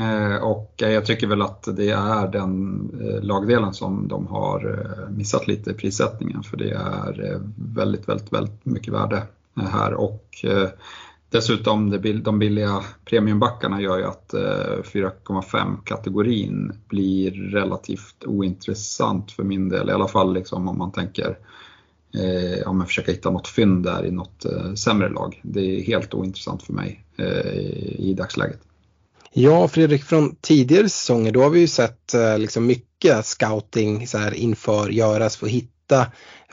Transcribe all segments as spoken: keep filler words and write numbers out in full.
Eh, och jag tycker väl att det är den eh, lagdelen som de har eh, missat lite i prissättningen. För det är eh, väldigt, väldigt, väldigt mycket värde eh, här. Och eh, dessutom det, de billiga premiumbackarna gör ju att eh, fyra komma fem-kategorin blir relativt ointressant för min del. I alla fall liksom, om man tänker... Eh, om jag försöker hitta något fynd där i något eh, sämre lag. Det är helt ointressant för mig eh, i, i dagsläget. Ja, Fredrik, från tidigare säsonger då har vi ju sett eh, liksom mycket scouting så här inför göras för att hitta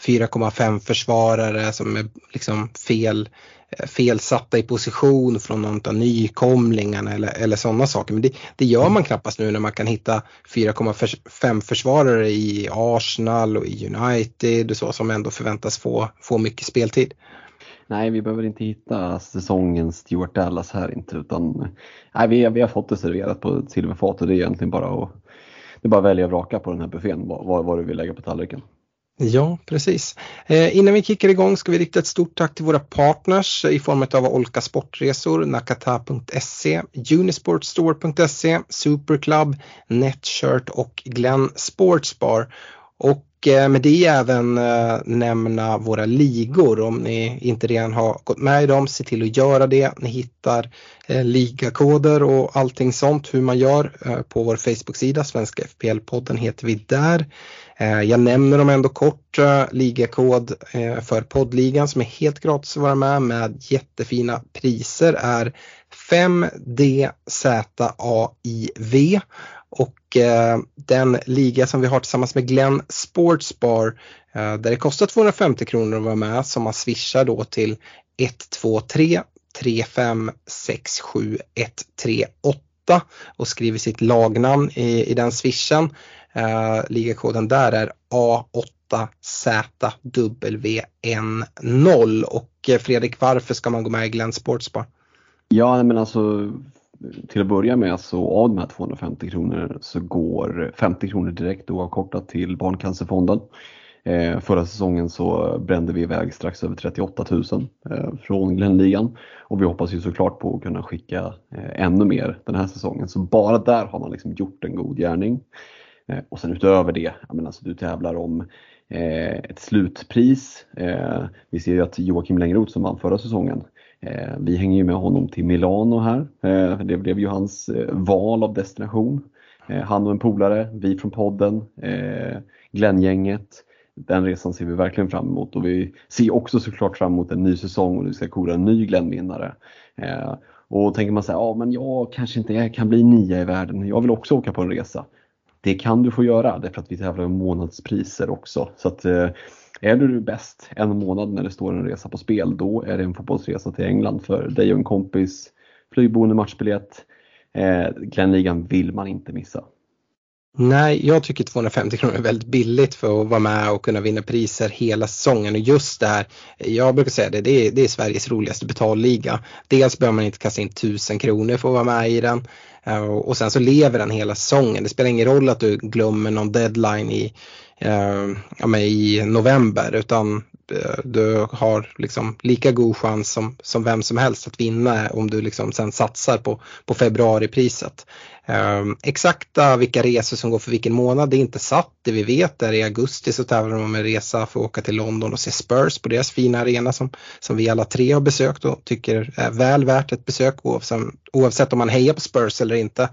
fyra komma fem försvarare som är liksom fel, felsatta i position från någon av nykomlingarna eller, eller sådana saker. Men det, det gör man knappast nu när man kan hitta fyra komma fem försvarare i Arsenal och i United och så, som ändå förväntas få, få mycket speltid. Nej, vi behöver inte hitta säsongens Stuart Dallas här inte, utan nej, vi, vi har fått det serverat på ett silverfat och det är egentligen bara att, det är bara att välja och vraka på den här buffén vad, vad du vill lägga på tallriken. Ja, precis. Eh, innan vi kickar igång ska vi rikta ett stort tack till våra partners i form av Olka Sportresor, Nakata punkt se, Unisportstore punkt se, Superclub, Netshirt och Glenn Sportsbar. Och eh, med det även eh, nämna våra ligor. Om ni inte redan har gått med i dem, se till att göra det. Ni hittar eh, ligakoder och allting sånt, hur man gör eh, på vår Facebook-sida. Svenska F P L-podden heter vi där. Jag nämner dem ändå kort, ligakod för poddligan som är helt gratis att vara med med jättefina priser är fem D Z A I V och den liga som vi har tillsammans med Glenn Sportsbar där det kostar tvåhundrafemtio kronor att vara med, som man swishar då till ett två tre tre fem sex sju ett tre åtta och skriver sitt lagnamn i, i den swishen. Uh, ligakoden där är A åtta Z W N noll. Och Fredrik, varför ska man gå med i Glenn Sportsbar? Ja, men alltså till att börja med så av de här tvåhundrafemtio kronor så går femtio kronor direkt oavkortat till Barncancerfonden. Eh, förra säsongen så brände vi iväg strax över trettioåtta tusen eh, från Glenligan och vi hoppas ju såklart på att kunna skicka eh, ännu mer den här säsongen. Så bara där har man liksom gjort en god gärning. Eh, och sen utöver det, jag menar, så du tävlar om eh, ett slutpris. Eh, vi ser ju att Joakim Längeroth som vann förra säsongen, eh, vi hänger ju med honom till Milano här. Eh, det blev ju hans eh, val av destination. Eh, han och en polare, vi från podden, eh, Glenngänget. Den resan ser vi verkligen fram emot och vi ser också såklart fram emot en ny säsong och vi ska kora en ny Glenn-vinnare. Eh, och tänker man så här, ja men jag kanske inte jag kan bli nia i världen, jag vill också åka på en resa. Det kan du få göra, därför att vi tävlar om månadspriser också. Så att eh, är du bäst en månad när det står en resa på spel, då är det en fotbollsresa till England för dig och en kompis, flygboende, matchbiljett. Eh, Glenn-ligan vill man inte missa. Nej, jag tycker tvåhundrafemtio kronor är väldigt billigt för att vara med och kunna vinna priser hela säsongen. Och just det här, jag brukar säga det, det är, det är Sveriges roligaste betalliga. Dels behöver man inte kasta in tusen kronor för att vara med i den. Och sen så lever den hela säsongen. Det spelar ingen roll att du glömmer någon deadline i, eh, ja, men i november, utan eh, du har liksom lika god chans som, som vem som helst att vinna om du liksom sen satsar på, på februaripriset. Eh, exakta vilka resor som går för vilken månad, det är inte satt. Det vi vet är i augusti så tävlar de om en resa för att åka till London och se Spurs på deras fina arena som, som vi alla tre har besökt och tycker är väl värt ett besök oavsett, oavsett om man hejar på Spurs eller inte.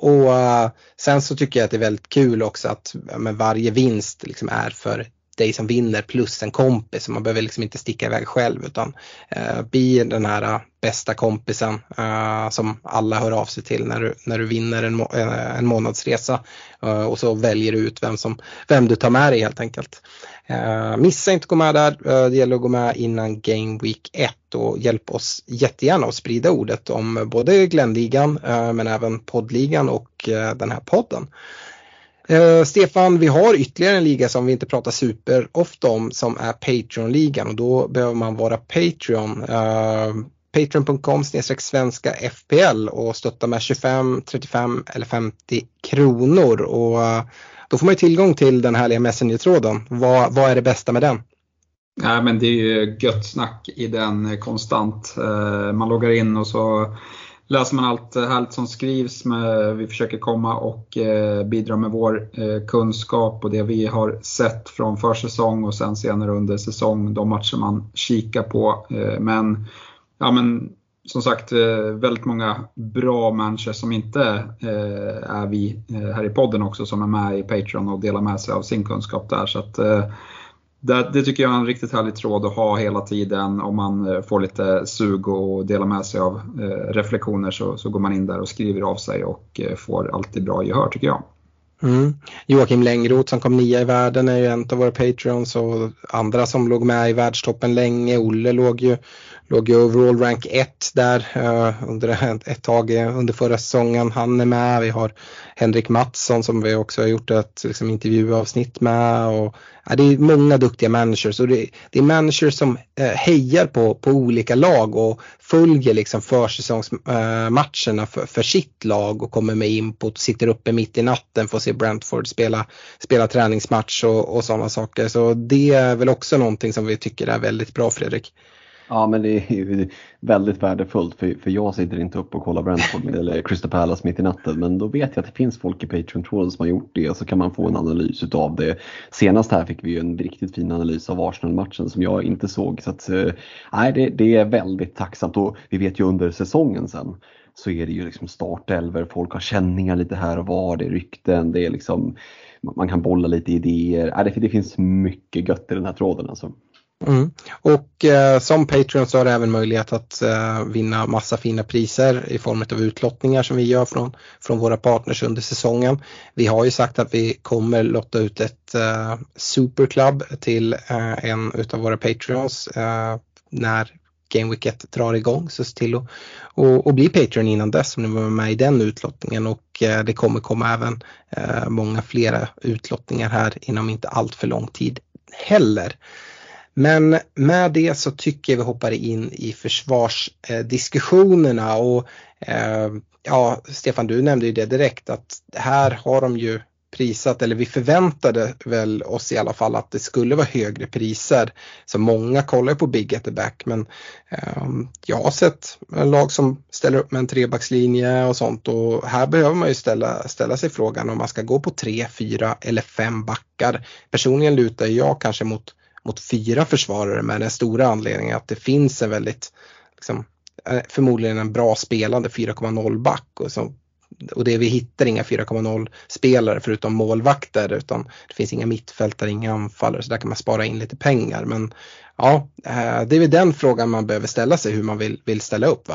Och uh, sen så tycker jag att det är väldigt kul också att men varje vinst liksom är för dig som vinner plus en kompis. Så man behöver liksom inte sticka iväg själv utan uh, bli den här uh, bästa kompisen uh, som alla hör av sig till när du, när du vinner en, må- en månadsresa. Uh, och så väljer du ut vem, som, vem du tar med dig helt enkelt. Uh, missa inte att gå med där. Uh, det gäller att gå med innan Game Week ett. Och hjälp oss jättegärna att sprida ordet om både Glenligan uh, men även poddligan och uh, den här podden. Uh, Stefan, vi har ytterligare en liga som vi inte pratar super ofta om som är Patreon-ligan, och då behöver man vara Patreon. Uh, patreon punkt com snedstreck svenska F P L och stötta med tjugofem, trettiofem eller femtio kronor, och uh, då får man ju tillgång till den härliga messengertråden. Vad, vad är det bästa med den? Nej, men det är ju gött snack i den konstant. Man loggar in och så läser man allt härligt som skrivs. Vi försöker komma och bidra med vår kunskap och det vi har sett från försäsong och sen senare under säsong, de matcher man kikar på. Men, ja, men som sagt, väldigt många bra människor som inte är vi här i podden också, som är med i Patreon och delar med sig av sin kunskap där. Så att Det, det tycker jag är en riktigt härlig tråd att ha hela tiden. Om man får lite sug och delar med sig av eh, reflektioner så, så går man in där och skriver av sig och eh, får alltid bra gehör tycker jag. Mm. Joakim Längroth som kom nia i världen är ju en av våra Patreons, och andra som låg med i världstoppen länge. Olle låg ju, låg ju overall rank ett där uh, under ett, ett tag under förra säsongen. Han är med. Vi har Henrik Mattsson som vi också har gjort ett liksom, intervjuavsnitt med. Och, ja, det är många duktiga managers, och det, det är managers som uh, hejar på, på olika lag och följer liksom, försäsongsmatcherna uh, för, för sitt lag och kommer med input, sitter uppe mitt i natten för att se Brentford spela, spela träningsmatch och, och sådana saker. Så det är väl också någonting som vi tycker är väldigt bra, Fredrik. Ja, men det är ju väldigt värdefullt, för, för jag sitter inte upp och kollar Brentford eller Crystal Palace mitt i natten, men då vet jag att det finns folk i Patreon-tråden som har gjort det, och så kan man få en analys utav det. Senast här fick vi ju en riktigt fin analys av Arsenal-matchen som jag inte såg, så att nej, det, det är väldigt tacksamt, och vi vet ju under säsongen sen så är det ju liksom startelver, folk har känningar lite här och var, det är rykten, det är liksom, man kan bolla lite idéer. Nej, det, det finns mycket gött i den här tråden alltså. Mm. Och eh, som Patreon så har du även möjlighet att eh, vinna massa fina priser i form av utlottningar som vi gör från, från våra partners under säsongen. Vi har ju sagt att vi kommer lotta ut ett eh, superklubb till eh, en av våra Patreons eh, när Game Week ett drar igång, så se till att och, och bli Patreon innan dess om ni var med i den utlottningen, och eh, det kommer komma även eh, många flera utlottningar här inom inte allt för lång tid heller. Men med det så tycker jag vi hoppar in i försvarsdiskussionerna, och eh, ja, Stefan, du nämnde ju det direkt att här har de ju prisat, eller vi förväntade väl oss i alla fall att det skulle vara högre priser, så många kollar på Big at the Back, men eh, jag har sett lag som ställer upp med en trebackslinje och sånt, och här behöver man ju ställa, ställa sig frågan om man ska gå på tre, fyra eller fem backar. Personligen lutar jag kanske mot mot fyra försvarare, med den stora anledningen att det finns en väldigt liksom, förmodligen en bra spelande fyra komma noll back, och, så, och det vi hittar inga fyra komma noll spelare förutom målvakter, utan det finns inga mittfältare, inga anfallare, så där kan man spara in lite pengar. Men ja, det är väl den frågan man behöver ställa sig, hur man vill, vill ställa upp, va?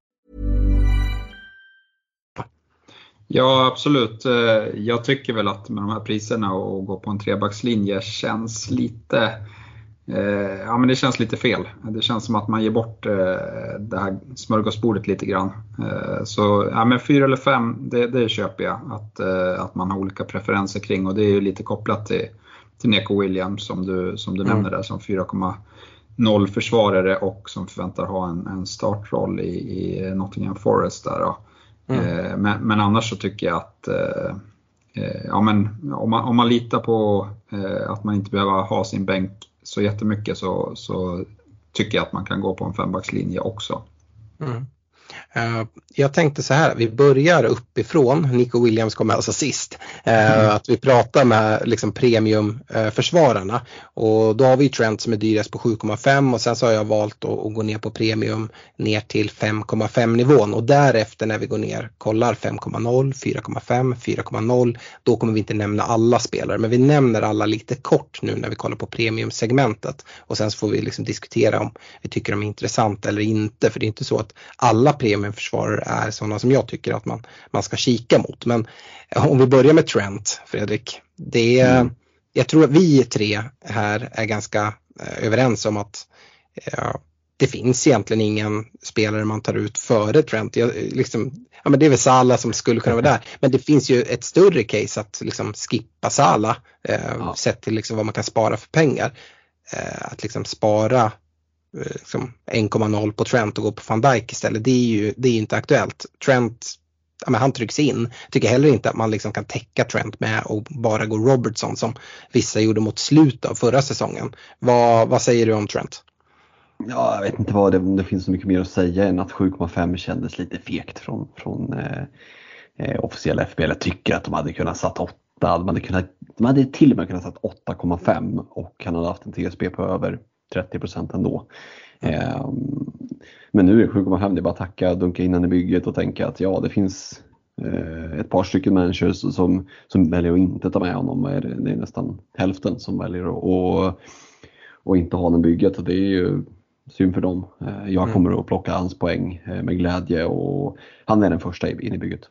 Ja, absolut. Jag tycker väl att med de här priserna och gå på en trebackslinje känns lite eh, ja, men det känns lite fel. Det känns som att man ger bort eh, det här smörgåsbordet lite grann. Eh, så ja, men fyra eller fem, det, det köper jag att, eh, att man har olika preferenser kring. Och det är ju lite kopplat till, till Neco Williams som du, som du mm. nämnde där, som fyra komma noll försvarare och som förväntar ha en, en startroll i, i Nottingham Forest där då. Mm. Men, men annars så tycker jag att eh, ja, men om, man, om man litar på eh, att man inte behöver ha sin bänk så jättemycket så, så tycker jag att man kan gå på en fembackslinje också. Mm. Uh, jag tänkte så här, vi börjar uppifrån. Neco Williams kommer alltså sist. uh, mm. Att vi pratar med liksom premiumförsvararna uh, och då har vi Trent som är dyrast på sju komma fem och sen så har jag valt att, att gå ner på premium ner till fem komma fem nivån och därefter när vi går ner kollar fem komma noll, fyra komma fem, fyra komma noll då kommer vi inte nämna alla spelare men vi nämner alla lite kort nu när vi kollar på premiumsegmentet och sen så får vi liksom diskutera om vi tycker de är intressant eller inte för det är inte så att alla premiumförsvarare är sådana som jag tycker att man, man ska kika mot. Men om vi börjar med Trent, Fredrik. Det är, mm. Jag tror att vi tre här är ganska eh, överens om att eh, det finns egentligen ingen spelare man tar ut före Trent. Jag, liksom, ja, men det är väl Salah som skulle kunna vara där. Men det finns ju ett större case att liksom, skippa Salah eh, ja. Sett till liksom, vad man kan spara för pengar. Eh, att liksom, spara Liksom en komma noll på Trent och gå på Van Dijk istället, det är ju det är inte aktuellt. Trent, ja, men han trycks in. Tycker heller inte att man liksom kan täcka Trent med och bara gå Robertson som vissa gjorde mot slutet av förra säsongen. Vad, vad säger du om Trent? Ja, jag vet inte vad det, det finns så mycket mer att säga än att sju komma fem kändes lite fegt från, från eh, officiella F B L. Jag tycker att de hade kunnat satt åtta. De hade, kunnat, de hade till och med kunnat satt åtta komma fem och han hade haft en T S P på över trettio procent ändå. Eh, men nu är sju komma fem, det är bara att tacka, dunka innan i bygget och tänka att ja, det finns eh, ett par stycken managers som, som väljer att inte ta med honom. Det är nästan hälften som väljer att och, och inte ha den bygget och det är ju synd för dem. Eh, jag kommer mm. att plocka hans poäng eh, med glädje och han är den första in i bygget.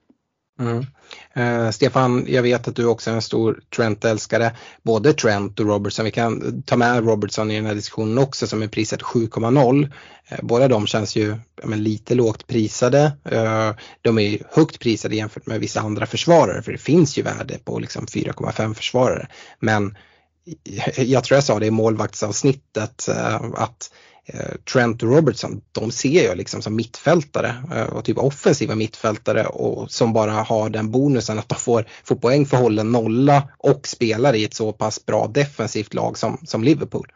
Mm. Eh, Stefan, jag vet att du också är en stor Trent-älskare. Både Trent och Robertson. Vi kan ta med Robertson i den här diskussionen också som är prissatt sju komma noll. eh, Båda de känns ju ja, men lite lågt prisade. eh, De är ju högt prisade jämfört med vissa andra försvarare. För det finns ju värde på liksom fyra komma fem försvarare. Men jag tror jag sa det i målvaktsavsnittet eh, att Trent och Robertson, de ser jag liksom som mittfältare och typ offensiva mittfältare och som bara har den bonusen att de får, får poäng för hållen nolla och spelar i ett så pass bra defensivt lag som, som Liverpool.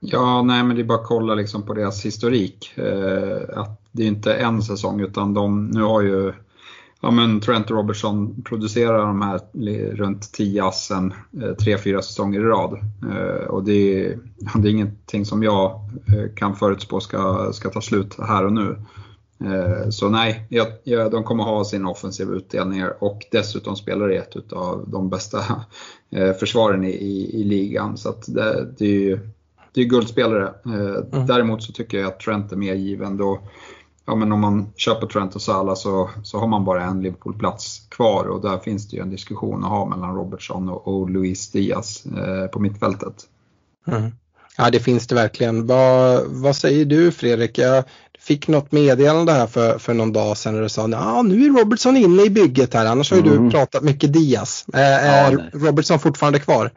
Ja, nej men det är bara att kolla liksom på deras historik. Eh, att det är inte en säsong utan de, nu har ju ja, men Trent och Robertson producerar de här runt tio assen tre fyra säsonger i rad. Och det är, det är ingenting som jag kan förutspå ska, ska ta slut här och nu. Så nej, jag, jag, de kommer ha sina offensiva utdelningar och dessutom spelar det ett av de bästa försvaren i, i, i ligan. Så att det, det är ju det är guldspelare. Mm. Däremot så tycker jag att Trent är mer given då. Ja, men om man köper Trent och Salah så, så har man bara en Liverpool-plats kvar och där finns det ju en diskussion att ha mellan Robertson och, och Luis Diaz eh, på mittfältet. Mm. Ja, det finns det verkligen. Va, vad säger du, Fredrik? Jag fick något meddelande här för, för någon dag sedan och du sa nah, nu är Robertson inne i bygget här, annars mm. har ju du pratat mycket Diaz. Eh, ja, är Robertson fortfarande kvar?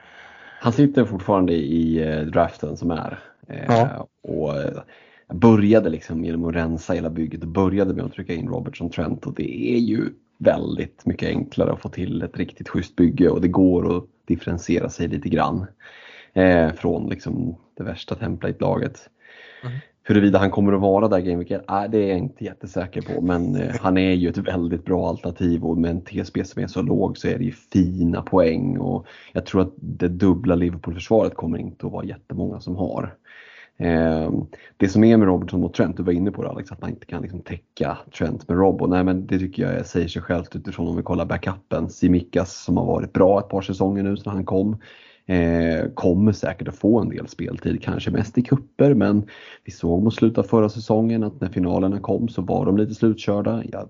Han sitter fortfarande i draften som är. Eh, ja. Och började liksom genom att rensa hela bygget och började med att trycka in Robertson Trent och det är ju väldigt mycket enklare att få till ett riktigt schysst bygge och det går att differentiera sig lite grann eh, från liksom det värsta template-laget. Mm. Huruvida han kommer att vara där gameweekend, äh, det är jag inte jättesäker på men eh, han är ju ett väldigt bra alternativ och med en T S P som är så låg så är det ju fina poäng och jag tror att det dubbla Liverpool-försvaret kommer inte att vara jättemånga som har. Det som är med Robertson och Trent, du var inne på det Alex, att man inte kan liksom täcka Trent med Rob. Och nej, men det tycker jag säger sig självt utifrån om vi kollar backuppen. Simikas som har varit bra ett par säsonger nu sedan han kom eh, kommer säkert att få en del speltid, kanske mest i kupper. Men vi såg mot slutet av förra säsongen att när finalerna kom så var de lite slutkörda. Jag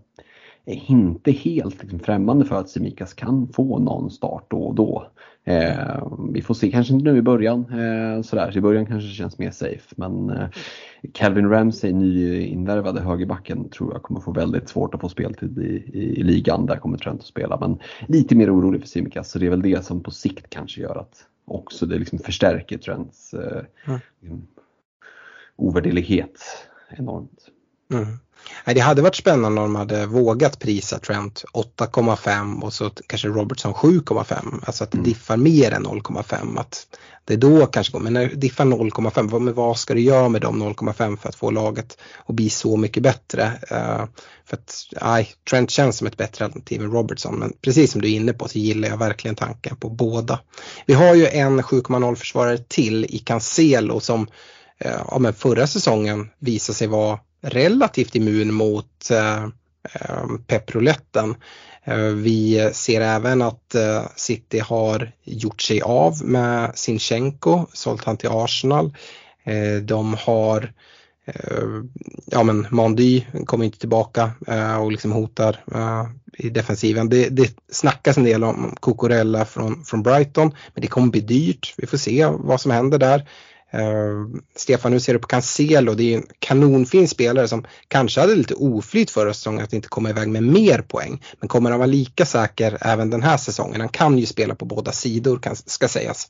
är inte helt liksom främmande för att Simikas kan få någon start då och då. Eh, vi får se, kanske inte nu i början. Eh, sådär. I början kanske känns mer safe. Men eh, Calvin Ramsey, nyinvärvade högerbacken, tror jag kommer få väldigt svårt att få speltid i, i, i ligan. Där kommer Trent att spela. Men lite mer orolig för Simikas. Så det är väl det som på sikt kanske gör att också det liksom förstärker Trents eh, mm. ovärderlighet enormt. Mm. Nej, det hade varit spännande om de hade vågat prisa Trent åtta komma fem och så kanske Robertson sju komma fem. Alltså att det mm. diffar mer än noll komma fem. Att det då kanske går, men när det diffar noll komma fem, vad, vad ska du göra med de noll komma fem för att få laget att bli så mycket bättre? Uh, för att nej, Trent känns som ett bättre alternativ än Robertson. Men precis som du är inne på så gillar jag verkligen tanken på båda. Vi har ju en sju komma noll-försvarare till i Cancelo som uh, ja, men förra säsongen visade sig vara relativt immun mot eh, pepproletten. Eh, vi ser även att eh, City har gjort sig av med Zinchenko, sålt han till Arsenal. Eh, de har eh, ja men Mandy kommer inte tillbaka eh, och liksom hotar eh, i defensiven. Det, det snackas en del om Cucurella från, från Brighton, men det kommer bli dyrt. Vi får se vad som händer där. Uh, Stefan, nu ser du på Cancelo. Det är en kanonfin spelare som kanske hade lite oflyt förra säsongen att inte komma iväg med mer poäng. Men kommer han vara lika säker även den här säsongen? Han kan ju spela på båda sidor, kan, ska sägas.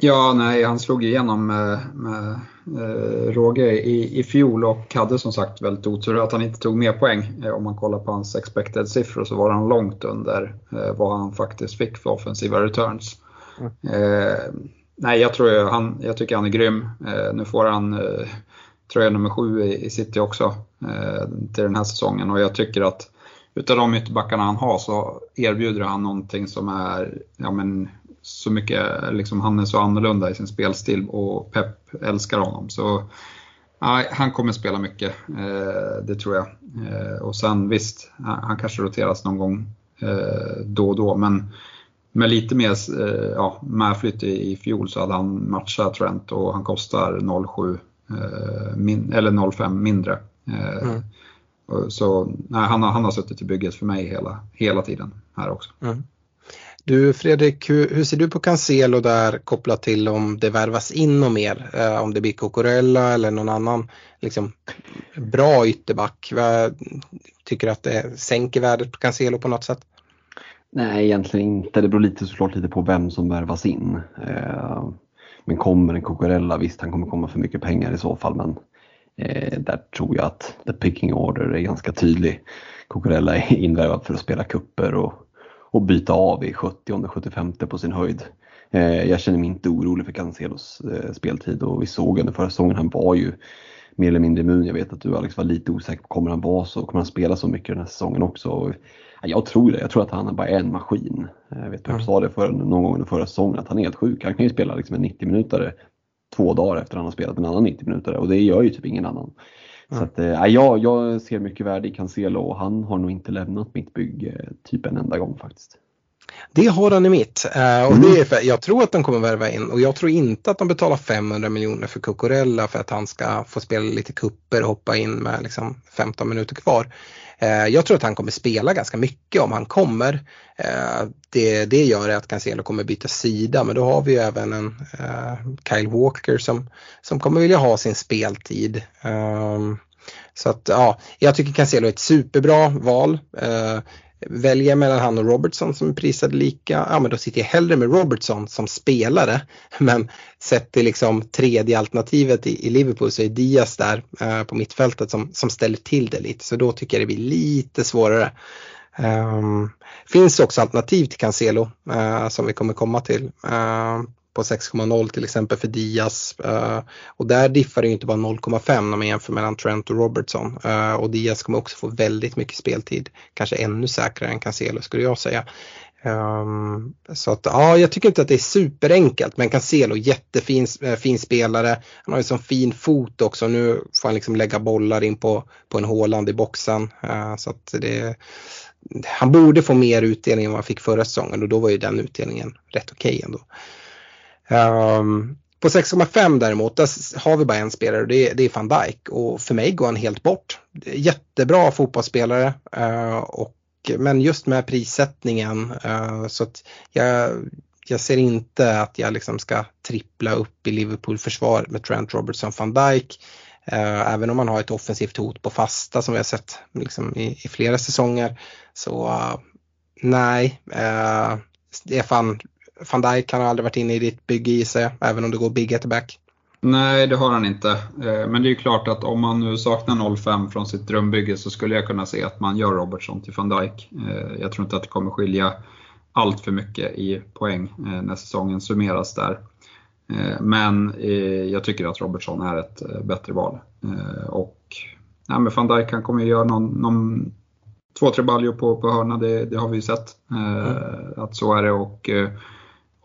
Ja, nej, han slog igenom med, med, med råge i, i fjol och hade som sagt väldigt otur att han inte tog mer poäng. Om man kollar på hans expected-siffror så var han långt under vad han faktiskt fick för offensiva returns. Mm. Uh, Nej, jag, tror jag, han, jag tycker han är grym. Eh, nu får han eh, tröja nummer sju i, i City också eh, till den här säsongen. Och jag tycker att utav de ytterbackarna han har så erbjuder han någonting som är ja, men, så mycket, liksom, han är så annorlunda i sin spelstil och Pep älskar honom. Så nej, han kommer spela mycket, eh, det tror jag. Eh, och sen visst, han, han kanske roteras någon gång eh, då och då, men med lite mer ja, med flytt i fjol så hade han matchat Trent och han kostar noll komma sju eller noll komma fem mindre. Mm. Så nej, han, har, han har suttit i bygget för mig hela, hela tiden här också. Mm. Du Fredrik, hur, hur ser du på Cancelo där kopplat till om det värvas in och mer? Eh, om det blir Cucurella eller någon annan liksom, bra ytterback? Tycker du att det sänker värdet på Cancelo på något sätt? Nej, egentligen inte. Det beror lite såklart lite på vem som värvas in. Eh, men kommer en Cucurella, visst han kommer komma för mycket pengar i så fall. Men eh, där tror jag att the picking order är ganska tydlig. Cucurella är invärvad för att spela kupper och, och byta av i sjuttio till sjuttiofem på sin höjd. Eh, jag känner mig inte orolig för Cancelos eh, speltid. Och vi såg under förra säsongen, han var ju mer eller mindre immun. Jag vet att du Alex var lite osäker på kommer han vara så, kommer han spela så mycket den här säsongen också. Jag tror det, jag tror att han bara är en maskin. Jag vet inte, jag sa det för någon gång i förra säsongen att han är helt sjuk. Han kan ju spela liksom en nittio minutare två dagar efter han har spelat en annan nittio minutare och det gör ju typ ingen annan. Mm. Så att, ja, jag, jag ser mycket värde i Cancelo och han har nog inte lämnat mitt bygge typ en enda gång faktiskt. Det har han i mitt och det är för, jag tror att de kommer värva in och jag tror inte att de betalar femhundra miljoner för Cucurella för att han ska få spela lite kupper och hoppa in med liksom femton minuter kvar. Jag tror att han kommer spela ganska mycket om han kommer. Det, det gör att Cancelo kommer byta sida, men då har vi ju även en Kyle Walker som, som kommer vilja ha sin speltid. Så att ja, jag tycker Cancelo är ett superbra val. Välja mellan han och Robertson som prisade lika, ja men då sitter jag hellre med Robertson som spelare, men sett till liksom tredje alternativet i, i Liverpool så är Dias där eh, på mittfältet som, som ställer till det lite, så då tycker jag det blir lite svårare. Um, finns också alternativ till Cancelo eh, som vi kommer komma till eh, på sex komma noll till exempel för Dias eh, och där diffar det ju inte bara noll komma fem när man jämför mellan Trent och Robertson eh, och Dias kommer också få väldigt mycket speltid, kanske ännu säkrare än Cancelo skulle jag säga. Um, så att ja, jag tycker inte att det är superenkelt, men Cancelo jättefin äh, fin spelare. Han har ju sån fin fot också. Nu får han liksom lägga bollar in på, på en Håland i boxen uh, så att det, han borde få mer utdelning än vad han fick förra säsongen och då var ju den utdelningen rätt okej ändå. Um, på sex komma fem däremot där har vi bara en spelare och det är, det är Van Dijk och för mig går han helt bort. Jättebra fotbollsspelare uh, och men just med prissättningen uh, så att jag, jag ser inte att jag liksom ska trippla upp i Liverpool-försvar med Trent, Robertson, Van Dijk. Uh, även om man har ett offensivt hot på fasta som vi har sett liksom, i, i flera säsonger. Så uh, nej, uh, Stefan Van Dijk kan aldrig varit inne i ditt bygge i sig, även om det går big at the back. Nej, det har han inte. Men det är ju klart att om man nu saknar noll komma fem från sitt drömbygge så skulle jag kunna se att man gör Robertson till Van Dijk. Jag tror inte att det kommer skilja allt för mycket i poäng när säsongen summeras där. Men jag tycker att Robertson är ett bättre val. Och nej, men Van Dijk kan kommer göra någon, någon två, tre baljor på, på hörna, det, det har vi ju sett. Mm. Att så är det, och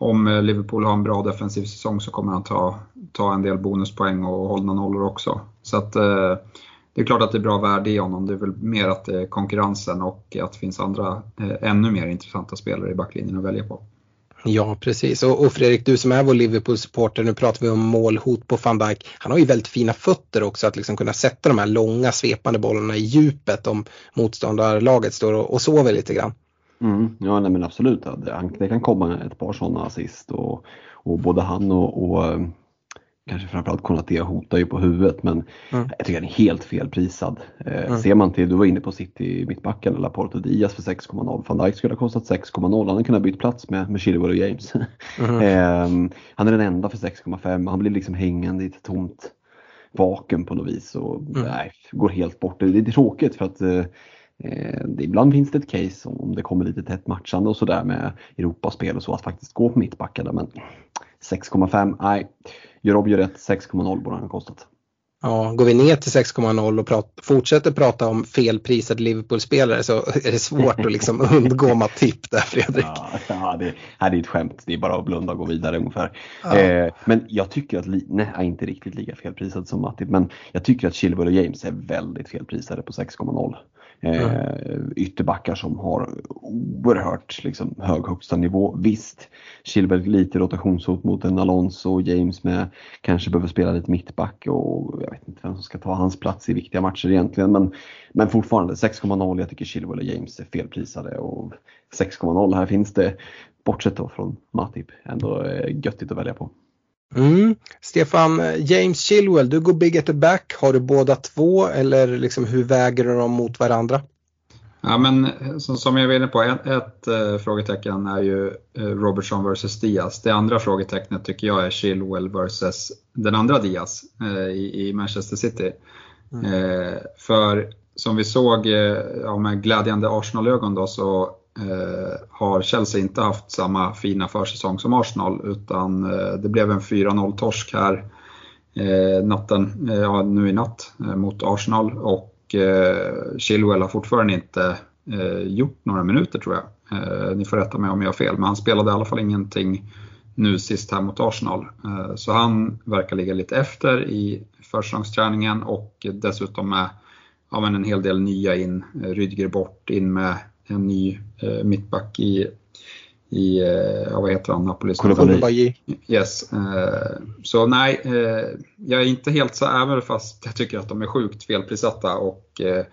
om Liverpool har en bra defensiv säsong så kommer han ta, ta en del bonuspoäng och hålla nollor också. Så att, eh, det är klart att det är bra värde i honom. Det är väl mer att det är konkurrensen och att det finns andra eh, ännu mer intressanta spelare i backlinjen att välja på. Ja, precis. Och, och Fredrik, du som är vår Liverpool-supporter, nu pratar vi om målhot på Van Dijk. Han har ju väldigt fina fötter också att liksom kunna sätta de här långa svepande bollarna i djupet om motståndarlaget står och, och sover lite grann. Mm, ja, nej, men absolut. Det kan komma ett par sådana assist och, och både han och, och kanske framförallt Conte hotar ju på huvudet, men mm. jag tycker han är helt felprisad. Eh, mm. Ser man till, du var inne på City mittbacken, Laporte och Dias för sex komma noll. Van Dijk skulle ha kostat sex komma noll, han hade kunnat byta plats med, med Chilwell och James. Mm. eh, han är den enda för sex komma fem, han blir liksom hängande i ett tomt vakuum på något vis och mm. nej, går helt bort. Det, det är tråkigt för att eh, Eh, det, ibland finns det ett case om det kommer lite tätt matchande och sådär med Europaspel och så, att faktiskt gå på mittbackarna, men sex komma fem, nej, Rob gör rätt, sex komma noll borde han ha kostat. Ja, går vi ner till sex komma noll och prat- fortsätter prata om felprisade Liverpool-spelare så är det svårt att liksom undgå Matip där, Fredrik. Ja, ja det, här är ett skämt. Det är bara att blunda och gå vidare ungefär. Ja. Eh, men jag tycker att, li- nej, inte riktigt lika felprisad som Matip, men jag tycker att Chilwell och James är väldigt felprisade på sex komma noll. Eh, mm. Ytterbackar som har oerhört liksom, hög högsta nivå. Visst, Chilwell lite rotationshot mot en Alonso och James med kanske behöver spela lite mittback och jag vet inte vem som ska ta hans plats i viktiga matcher egentligen, men, men fortfarande sex komma noll, jag tycker Chilwell och James är felprisade och sex komma noll, här finns det bortsett då från Matip ändå göttigt att välja på. Mm. Stefan, James, Chilwell, du går big at the back, har du båda två eller liksom, hur väger du dem mot varandra? Ja, men som, som jag var inne på, ett, ett eh, frågetecken är ju eh, Robertson versus Diaz. Det andra frågetecknet tycker jag är Chilwell versus den andra Diaz eh, i, i Manchester City. Mm. Eh, för som vi såg eh, ja, med glädjande Arsenal-ögon då, så eh, har Chelsea inte haft samma fina försäsong som Arsenal, utan eh, det blev en fyra noll-torsk här eh, natten, eh, ja, nu i natt eh, mot Arsenal, och Chilwell har fortfarande inte eh, gjort några minuter, tror jag. Eh, ni får rätta mig om jag har fel, men han spelade i alla fall ingenting nu sist här mot Arsenal. Eh, så han verkar ligga lite efter i försäsongsträningen, och dessutom med ja, men en hel del nya in. Rydger bort, in med en ny eh, mittback i, i eh, vad heter han, Napolis? Koulibaly. Yes. Eh, så nej, eh, jag är inte helt så, även fast jag tycker att de är sjukt felprissatta och eh,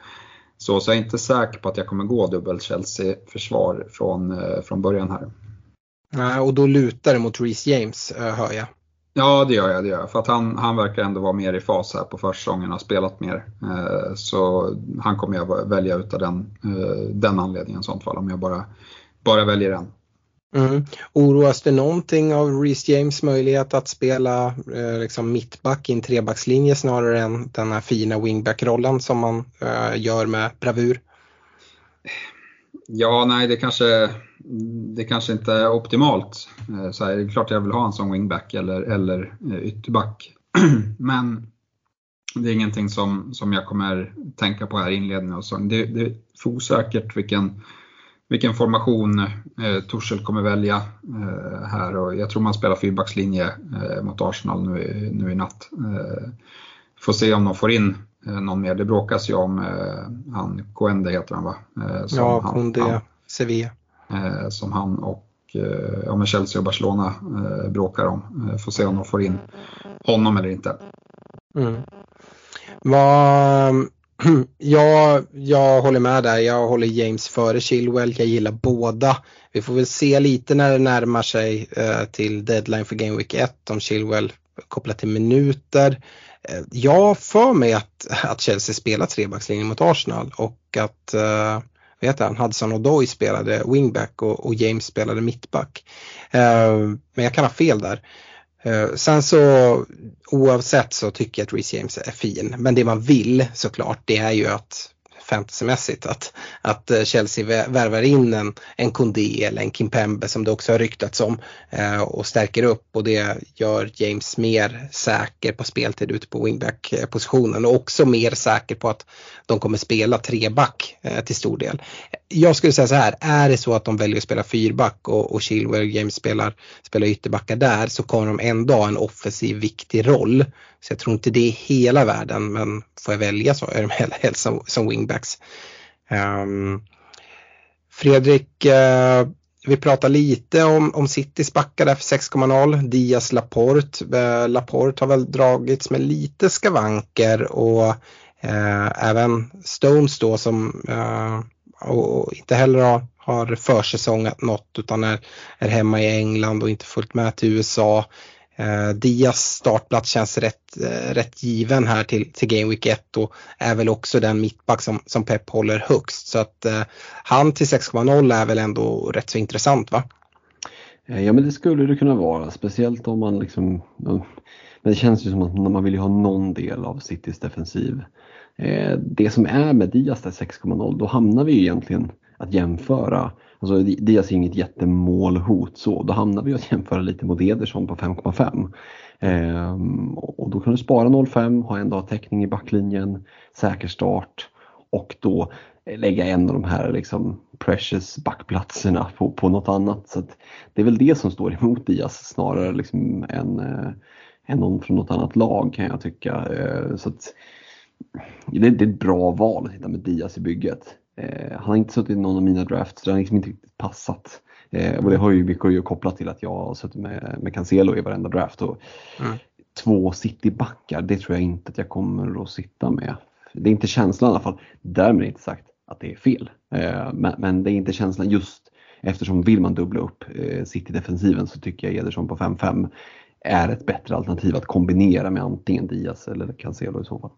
så, så jag är inte säker på att jag kommer gå dubbel Chelsea-försvar från, eh, från början här. Nej, och då lutar det mot Reece James, hör jag. Ja, det gör jag, det gör jag. För att han, han verkar ändå vara mer i fas här på försäsongen och har spelat mer. Eh, så han kommer jag välja utav den, eh, den anledningen i sånt fall, om jag bara, bara väljer den. Mm. Oroas det någonting av Reece James möjlighet att spela eh, liksom mittback i en trebackslinje snarare än den här fina wingback-rollen som man eh, gör med bravur? Ja, nej, det kanske, det kanske inte är optimalt. Eh, så här, det är klart jag vill ha en sån wingback eller, eller eh, ytterback. Men det är ingenting som, som jag kommer tänka på här i inledningen. Och så. Det, det är osäkert vilken... Vilken formation eh, Torshäll kommer välja eh, här, och jag tror man spelar fyrbackslinje eh, mot Arsenal nu, nu i natt. Eh, får se om de får in eh, någon mer. Det bråkas ju om eh, han Koende heter han va? Eh, som ja, Koende, Sevilla. Eh, som han och eh, ja, men Chelsea och Barcelona eh, bråkar om. Eh, får se om de får in honom eller inte. Mm. Vad... Ja, jag håller med där. Jag håller James före Chilwell. Jag gillar båda. Vi får väl se lite när det närmar sig eh, till deadline för Game Week ett om Chilwell kopplat till minuter. Eh, jag för mig att, att Chelsea spelar trebackslinjen mot Arsenal och att eh, vet han, Hudson och Doy spelade wingback och, och James spelade mittback. Eh, men jag kan ha fel där. Sen så oavsett så tycker jag att Reece James är fin. Men det man vill såklart, det är ju att fantasymässigt att, att Chelsea värvar in en, en Koundé eller en Kimpembe som det också har ryktats om och stärker upp, och det gör James mer säker på speltid ute på wingback-positionen och också mer säker på att de kommer spela treback till stor del. Jag skulle säga så här, är det så att de väljer att spela fyrback och, och Chilwell och James spelar, spelar ytterbackar där, så kommer de en dag en offensiv viktig roll. Så jag tror inte det är hela världen, men får jag välja så är de helst som, som wingbacks. Um, Fredrik, uh, vi pratar lite om, om Citys backar där för sex komma noll. Dias, Laporte. Uh, Laporte har väl dragits med lite skavanker och uh, även Stones då som uh, och inte heller har, har försäsongat något utan är, är hemma i England och inte fullt med till U S A. Eh, Dias startplats känns rätt, eh, rätt given här till, till Game Week ett och är väl också den mittback som, som Pep håller högst. Så att eh, han till sex komma noll är väl ändå rätt så intressant, va? Ja, men det skulle det kunna vara. Speciellt om man liksom... Men det känns ju som att man vill ju ha någon del av Citys defensiv. Eh, det som är med Dias där sex komma noll, då hamnar vi ju egentligen att jämföra. Alltså Dias är inget jättemålhot så. Då hamnar vi att jämföra lite mot Ederson på fem komma fem. Ehm, och då kan du spara noll komma fem, ha en dag täckning i backlinjen, säker start och då lägga en av de här liksom precious backplatserna på, på något annat. Så att det är väl det som står emot Dias snarare liksom än, äh, än någon från något annat lag kan jag tycka. Ehm, så att det, det är ett bra val att hitta med Dias i bygget. Eh, han har inte suttit i någon av mina drafts, så han har liksom inte riktigt passat. Eh, och det har ju mycket kopplat till att jag har suttit med, med Cancelo i varenda draft. Och mm. Två citybackar, det tror jag inte att jag kommer att sitta med. Det är inte känslan i alla fall. Därmed inte sagt att det är fel. Eh, men, men det är inte känslan just eftersom vill man dubbla upp eh, City-defensiven så tycker jag Ederson på fem komma fem är ett bättre alternativ att kombinera med antingen Diaz eller Cancelo i så fall.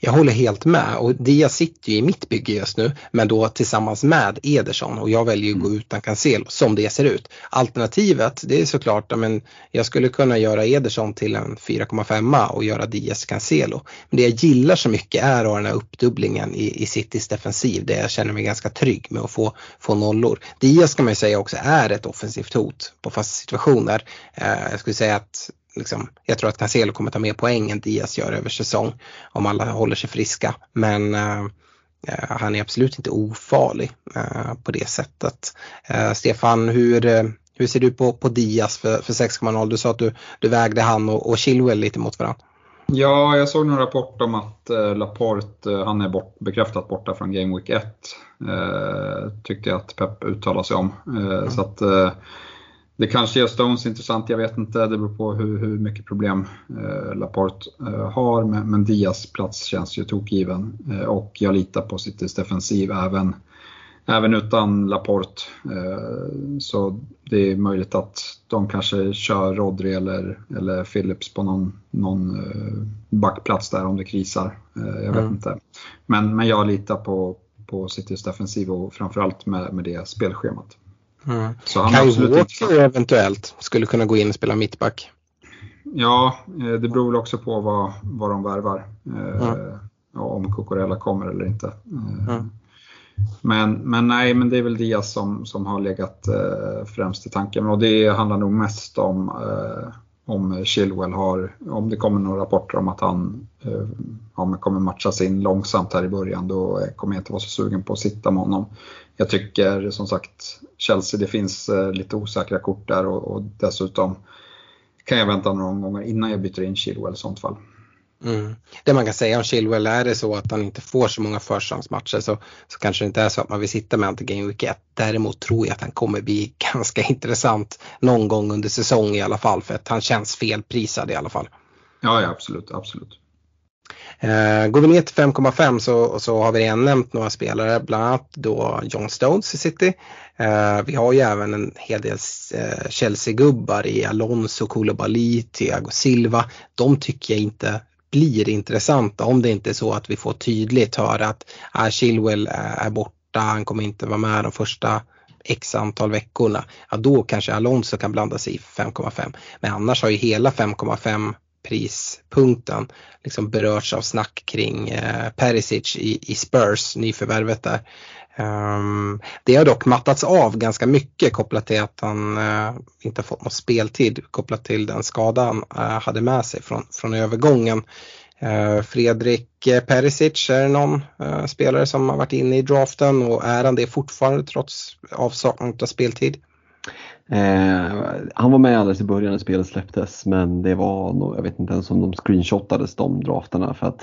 Jag håller helt med, och Diaz sitter ju i mitt bygge just nu, men då tillsammans med Ederson, och jag väljer ju gå utan Cancelo som det ser ut. Alternativet, det är såklart, men jag skulle kunna göra Ederson till en fyra komma fem och göra Diaz Cancelo. Men det jag gillar så mycket är den här uppdubblingen i, i Citys defensiv, där jag känner mig ganska trygg med att få, få nollor. Diaz kan man ju säga också är ett offensivt hot på fasta situationer. Eh, jag skulle säga att liksom, jag tror att Cancelo kommer ta mer poäng än Diaz gör över säsong om alla håller sig friska, men eh, han är absolut inte ofarlig eh, på det sättet. eh, Stefan, hur, eh, hur ser du på, på Diaz för, för sex komma noll? Du sa att du, du vägde han och, och Chilwell lite mot varandra. Ja, jag såg någon rapport om att eh, Laporte, eh, han är bort, bekräftat borta från Game Week ett, eh, tyckte jag att Pep uttalade sig om. eh, mm. Så att eh, det kanske är Stones intressant, jag vet inte. Det beror på hur, hur mycket problem eh, Laporte eh, har. Men, men Dias plats känns ju tokgiven. Eh, och jag litar på Citys defensiv även, även utan Laporte. Eh, så det är möjligt att de kanske kör Rodri eller, eller Phillips på någon, någon eh, backplats där om det krisar. Eh, jag vet mm. inte. Men, men jag litar på, på Citys defensiv och framförallt med, med det spelschemat. Mm. Så han absolut inte... eventuellt skulle kunna gå in och spela mittback. Ja, det beror väl också på vad, vad de värvar. mm. Om Cucurella kommer eller inte. mm. men, men nej, men det är väl Diaz som, som har legat främst i tanken. Och det handlar nog mest om om Chilwell har, om det kommer några rapporter om att han ja, kommer matchas in långsamt här i början, då kommer jag inte vara så sugen på att sitta med honom. Jag tycker som sagt Chelsea, det finns eh, lite osäkra kort där, och, och dessutom kan jag vänta några gånger innan jag byter in Chilwell i sånt fall. Mm. Det man kan säga om Chilwell är det så att han inte får så många försäsongsmatcher, så, så kanske det inte är så att man vill sitta med till Game Week ett. Däremot tror jag att han kommer bli ganska intressant någon gång under säsong i alla fall, för att han känns felprisad i alla fall. Ja, ja absolut, absolut. Eh, går vi ner till fem komma fem så, så har vi redan nämnt några spelare, bland annat då John Stones i City. Eh, vi har ju även en hel del eh, Chelsea-gubbar i Alonso, Koulibaly, Thiago Silva. De tycker jag inte blir intressanta om det inte är så att vi får tydligt höra att ah, Chilwell är borta, han kommer inte vara med de första x antal veckorna. Ja, då kanske Alonso kan blanda sig i fem komma fem. Men annars har ju hela fem komma fem prispunkten liksom berörts av snack kring eh, Perisic i, i Spurs, nyförvärvet där. Um, det har dock mattats av ganska mycket kopplat till att han uh, inte har fått någon speltid, kopplat till den skada han uh, hade med sig från, från övergången. Uh, Fredrik Perisic är någon uh, spelare som har varit inne i draften, och är han det fortfarande trots avsaknad av speltid? Eh, han var med alldeles i början när spelet släpptes, men det var nog, jag vet inte ens om de screenshotades de drafterna, för att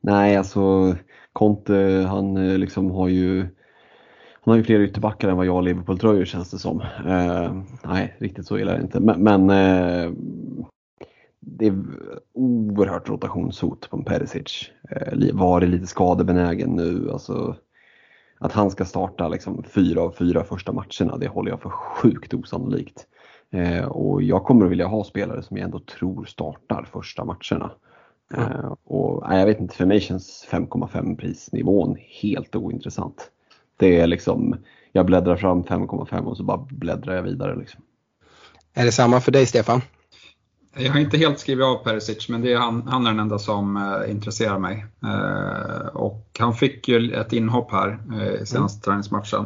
nej, alltså Conte, han liksom har ju han har ju fler ytterbackar än vad jag och Liverpool tröjor, känns det som. Eh, nej, riktigt så gillar jag inte, men, men eh, det är oerhört rotationshot på Perisic. Eh, var det lite skadebenägen nu, alltså att han ska starta liksom fyra av fyra första matcherna, det håller jag för sjukt osannolikt. Eh, och jag kommer att vilja ha spelare som jag ändå tror startar första matcherna. Mm. Eh, och nej, jag vet inte, för mig känns fem komma fem prisnivån helt ointressant. Det är liksom, jag bläddrar fram fem komma fem och så bara bläddrar jag vidare liksom. Är det samma för dig, Stefan? Jag har inte helt skrivit av Perisic, men det är han, han är den enda som eh, intresserar mig. Eh, och han fick ju ett inhopp här i eh, senaste mm. träningsmatchen.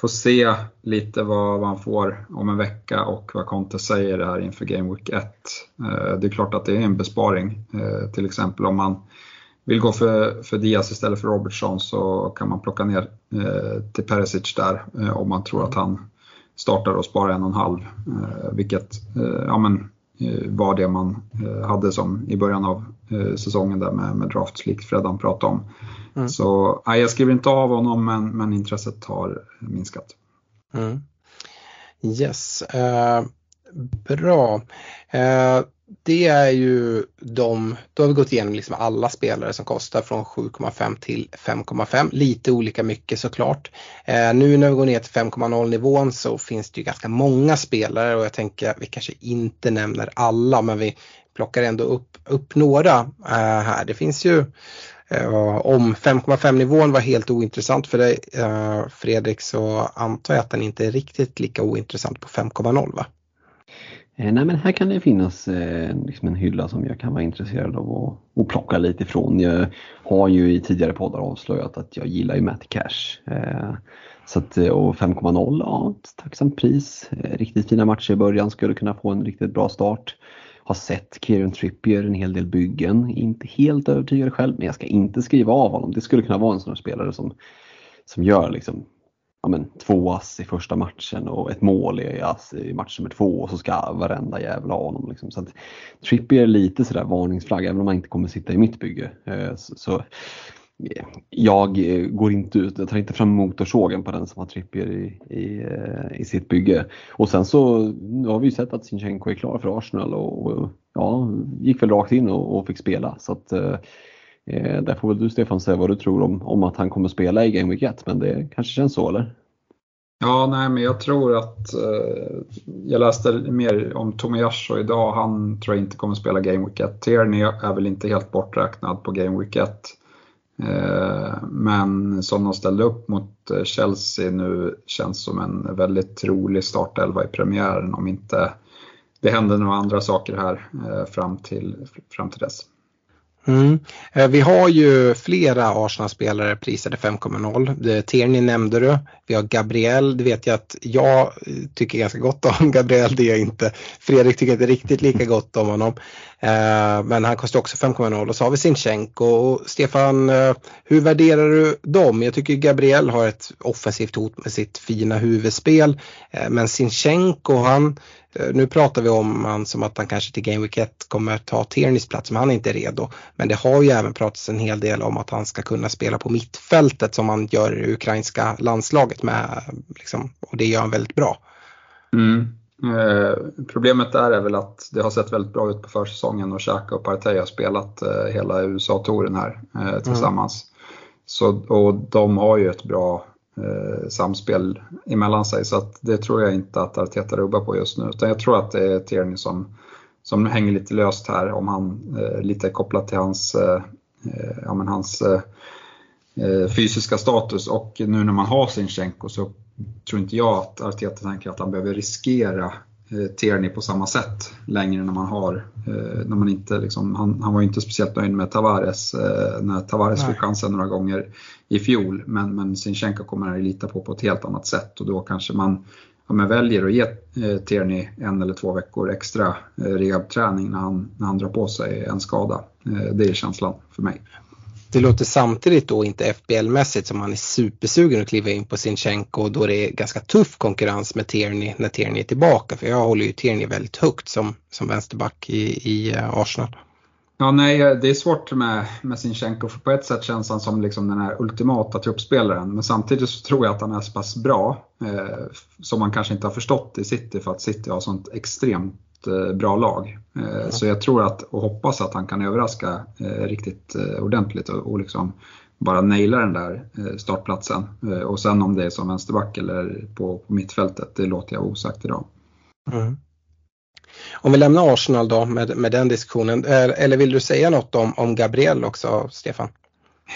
Får se lite vad, vad han får om en vecka och vad Conte säger här inför Game Week ett. Eh, det är klart att det är en besparing. Eh, till exempel om man vill gå för, för Dias istället för Robertson, så kan man plocka ner eh, till Perisic där eh, om man tror att han startar och sparar en och en halv. Eh, vilket, eh, ja men... var det man hade som i början av säsongen där med, med draft, likt Fredan pratade om. Mm. Så nej, jag skriver inte av honom, men, men intresset har minskat. Mm. Yes, eh, bra. Eh, det är ju de, då har vi gått igenom liksom alla spelare som kostar från sju komma fem till fem komma fem. Lite olika mycket såklart. Eh, nu när vi går ner till fem komma noll nivån så finns det ju ganska många spelare, och jag tänker att vi kanske inte nämner alla, men vi plockar ändå upp, upp några eh, här. Det finns ju, eh, om fem komma fem nivån var helt ointressant för dig eh, Fredrik, så antar jag att den inte är riktigt lika ointressant på fem komma noll, va? Nej, men här kan det finnas eh, liksom en hylla som jag kan vara intresserad av och, och plocka lite ifrån. Jag har ju i tidigare poddar avslöjat att jag gillar ju Matt Cash. Eh, så att, och fem komma noll, ja, tacksamt pris. Eh, riktigt fina matcher i början, skulle kunna få en riktigt bra start. Har sett Kieran Trippier en hel del byggen. Inte helt övertygad själv, men jag ska inte skriva av honom. Det skulle kunna vara en sån här spelare som, som gör liksom... Ja, men, två ass i första matchen och ett mål i ass i match nummer två, och så ska varenda jävla honom liksom. Så att Trippier är lite sådär varningsflagg, även om man inte kommer sitta i mitt bygge. Så jag går inte ut, jag tar inte fram motorsågen på den som har Trippier i, i, i sitt bygge. Och sen så nu har vi ju sett att Zinchenko är klar för Arsenal, och, och ja, gick väl rakt in och, och fick spela. Så att Eh, där får väl du, Stefan, säga vad du tror om, om att han kommer spela i Game Week ett, men det kanske känns så, eller? Ja, nej, men jag tror att eh, jag läste mer om Tomiyasu idag, han tror jag inte kommer spela Game Week ett. Tierney är väl inte helt borträknad på Game Week ett, eh, men som de ställde upp mot Chelsea nu känns som en väldigt trolig startelva i premiären, om inte det händer några andra saker här eh, fram till, fram till dess. Mm. Vi har ju flera Arsenal-spelare prisade fem komma noll. Tierney nämnde du. Vi har Gabriel, det vet jag att jag tycker ganska gott om. Gabriel, det är inte. Fredrik tycker inte riktigt lika gott om honom. Men han kostar också fem komma noll. Och så har vi Zinchenko. Och Stefan, hur värderar du dem? Jag tycker Gabriel har ett offensivt hot med sitt fina huvudspel. Men Zinchenko, han... Nu pratar vi om han som att han kanske till Game Week ett kommer ta Tierneys plats, men han är inte redo. Men det har ju även pratats en hel del om att han ska kunna spela på mittfältet som han gör i det ukrainska landslaget med, liksom, och det gör han väldigt bra. Mm. Eh, problemet där är väl att det har sett väldigt bra ut på försäsongen och Xhaka och Partey har spelat eh, hela U S A-touren här eh, tillsammans. Mm. Så, och de har ju ett bra eh, samspel emellan sig, så att det tror jag inte att Arteta rubbar på just nu, utan jag tror att det är Tierney som, som hänger lite löst här, om han eh, lite är kopplat till hans, eh, ja, men hans eh, fysiska status, och nu när man har Zinchenko så tror inte jag att Arteta tänker att han behöver riskera eh, Tierney på samma sätt längre när man har eh, när man inte liksom, han, han var ju inte speciellt nöjd med Tavares eh, när Tavares Nej. fick chansen några gånger i fjol, men, men Zinchenko kommer att lita på på ett helt annat sätt, och då kanske man, ja, men väljer att ge eh, Tierney en eller två veckor extra eh, rehabträning när han, när han drar på sig en skada. eh, det är känslan för mig. Det låter samtidigt då inte F B L-mässigt som han är supersugen att kliva in på Zinchenko, då det är ganska tuff konkurrens med Tierney när Tierney är tillbaka. För jag håller ju Tierney väldigt högt som, som vänsterback i, i Arsenal. Ja, nej, det är svårt med, med Zinchenko, för på ett sätt känns han som liksom den här ultimata truppspelaren. Men samtidigt så tror jag att han är så pass bra eh, som man kanske inte har förstått i City, för att City har sånt extremt bra lag. Så jag tror att, och hoppas att han kan överraska riktigt ordentligt och liksom bara naila den där startplatsen. Och sen om det är som vänsterback eller på mittfältet, det låter jag osagt idag. Mm. Om vi lämnar Arsenal då med, med den diskussionen, eller vill du säga något om, om Gabriel också, Stefan?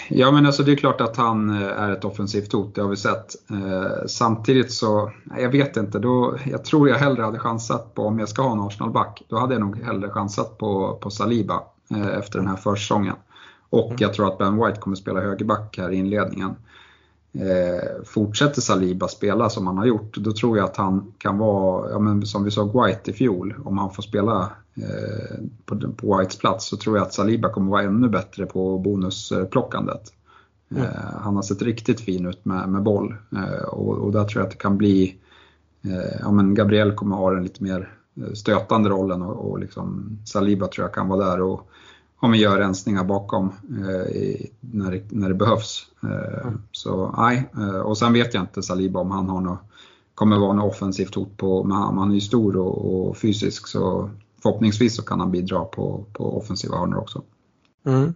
Ja, men alltså det är klart att han är ett offensivt hot, det har vi sett. Eh, samtidigt så, jag vet inte, då, jag tror jag hellre hade chansat på, om jag ska ha en Arsenal-back, då hade jag nog hellre chansat på, på Saliba eh, efter den här försäsongen. Och mm. jag tror att Ben White kommer spela högerback här i inledningen. Eh, fortsätter Saliba spela som han har gjort, då tror jag att han kan vara, ja, men som vi såg White i fjol, om han får spela eh, på, på Whites plats, så tror jag att Saliba kommer vara ännu bättre på bonusplockandet. mm. eh, han har sett riktigt fin ut med, med boll, eh, och, och där tror jag att det kan bli, eh, ja, men Gabriel kommer ha en lite mer stötande rollen, och, och liksom Saliba tror jag kan vara där och om vi gör rensningar bakom eh, i, när, det, när det behövs. Eh, mm. Så nej. Eh, och sen vet jag inte Saliba om han har något, kommer vara något offensivt hot på. Men han, han är ju stor och, och fysisk, så förhoppningsvis så kan han bidra på, på offensiva hörnor också. Mm.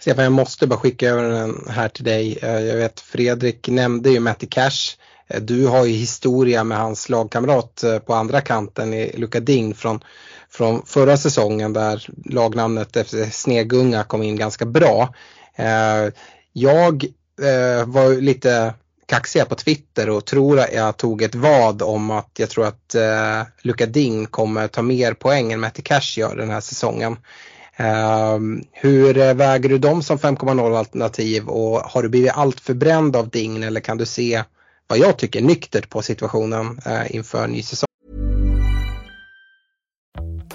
Stefan, jag måste bara skicka över den här till dig. Jag vet Fredrik nämnde ju Matt Cash. Du har ju historia med hans lagkamrat på andra kanten i Luka Digne från, från förra säsongen, där lagnamnet efter Snegunga kom in ganska bra. Jag var lite kaxig på Twitter och tror att jag tog ett vad om att jag tror att Luka Digne kommer ta mer poäng än Matt Cash gör den här säsongen. Uh, hur väger du dem som fem komma noll-alternativ, och har du blivit allt förbränd av Digne, eller kan du se vad jag tycker nyktert på situationen uh, inför ny säsong?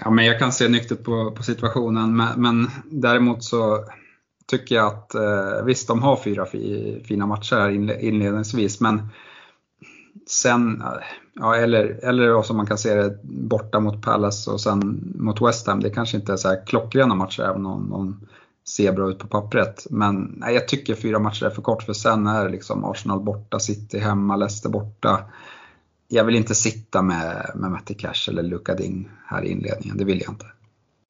Ja, men jag kan se nyktert på, på situationen, men, men däremot så tycker jag att eh, visst, de har fyra fi, fina matcher här inledningsvis, men sen, ja, eller, eller som man kan se det, borta mot Palace och sen mot West Ham, det kanske inte är så här klockrena matcher, även om de ser bra ut på pappret, men nej, jag tycker fyra matcher är för kort, för sen är liksom Arsenal borta, City hemma, Leicester borta. Jag vill inte sitta med, med Matt Cash eller Luka Digne här i inledningen, det vill jag inte.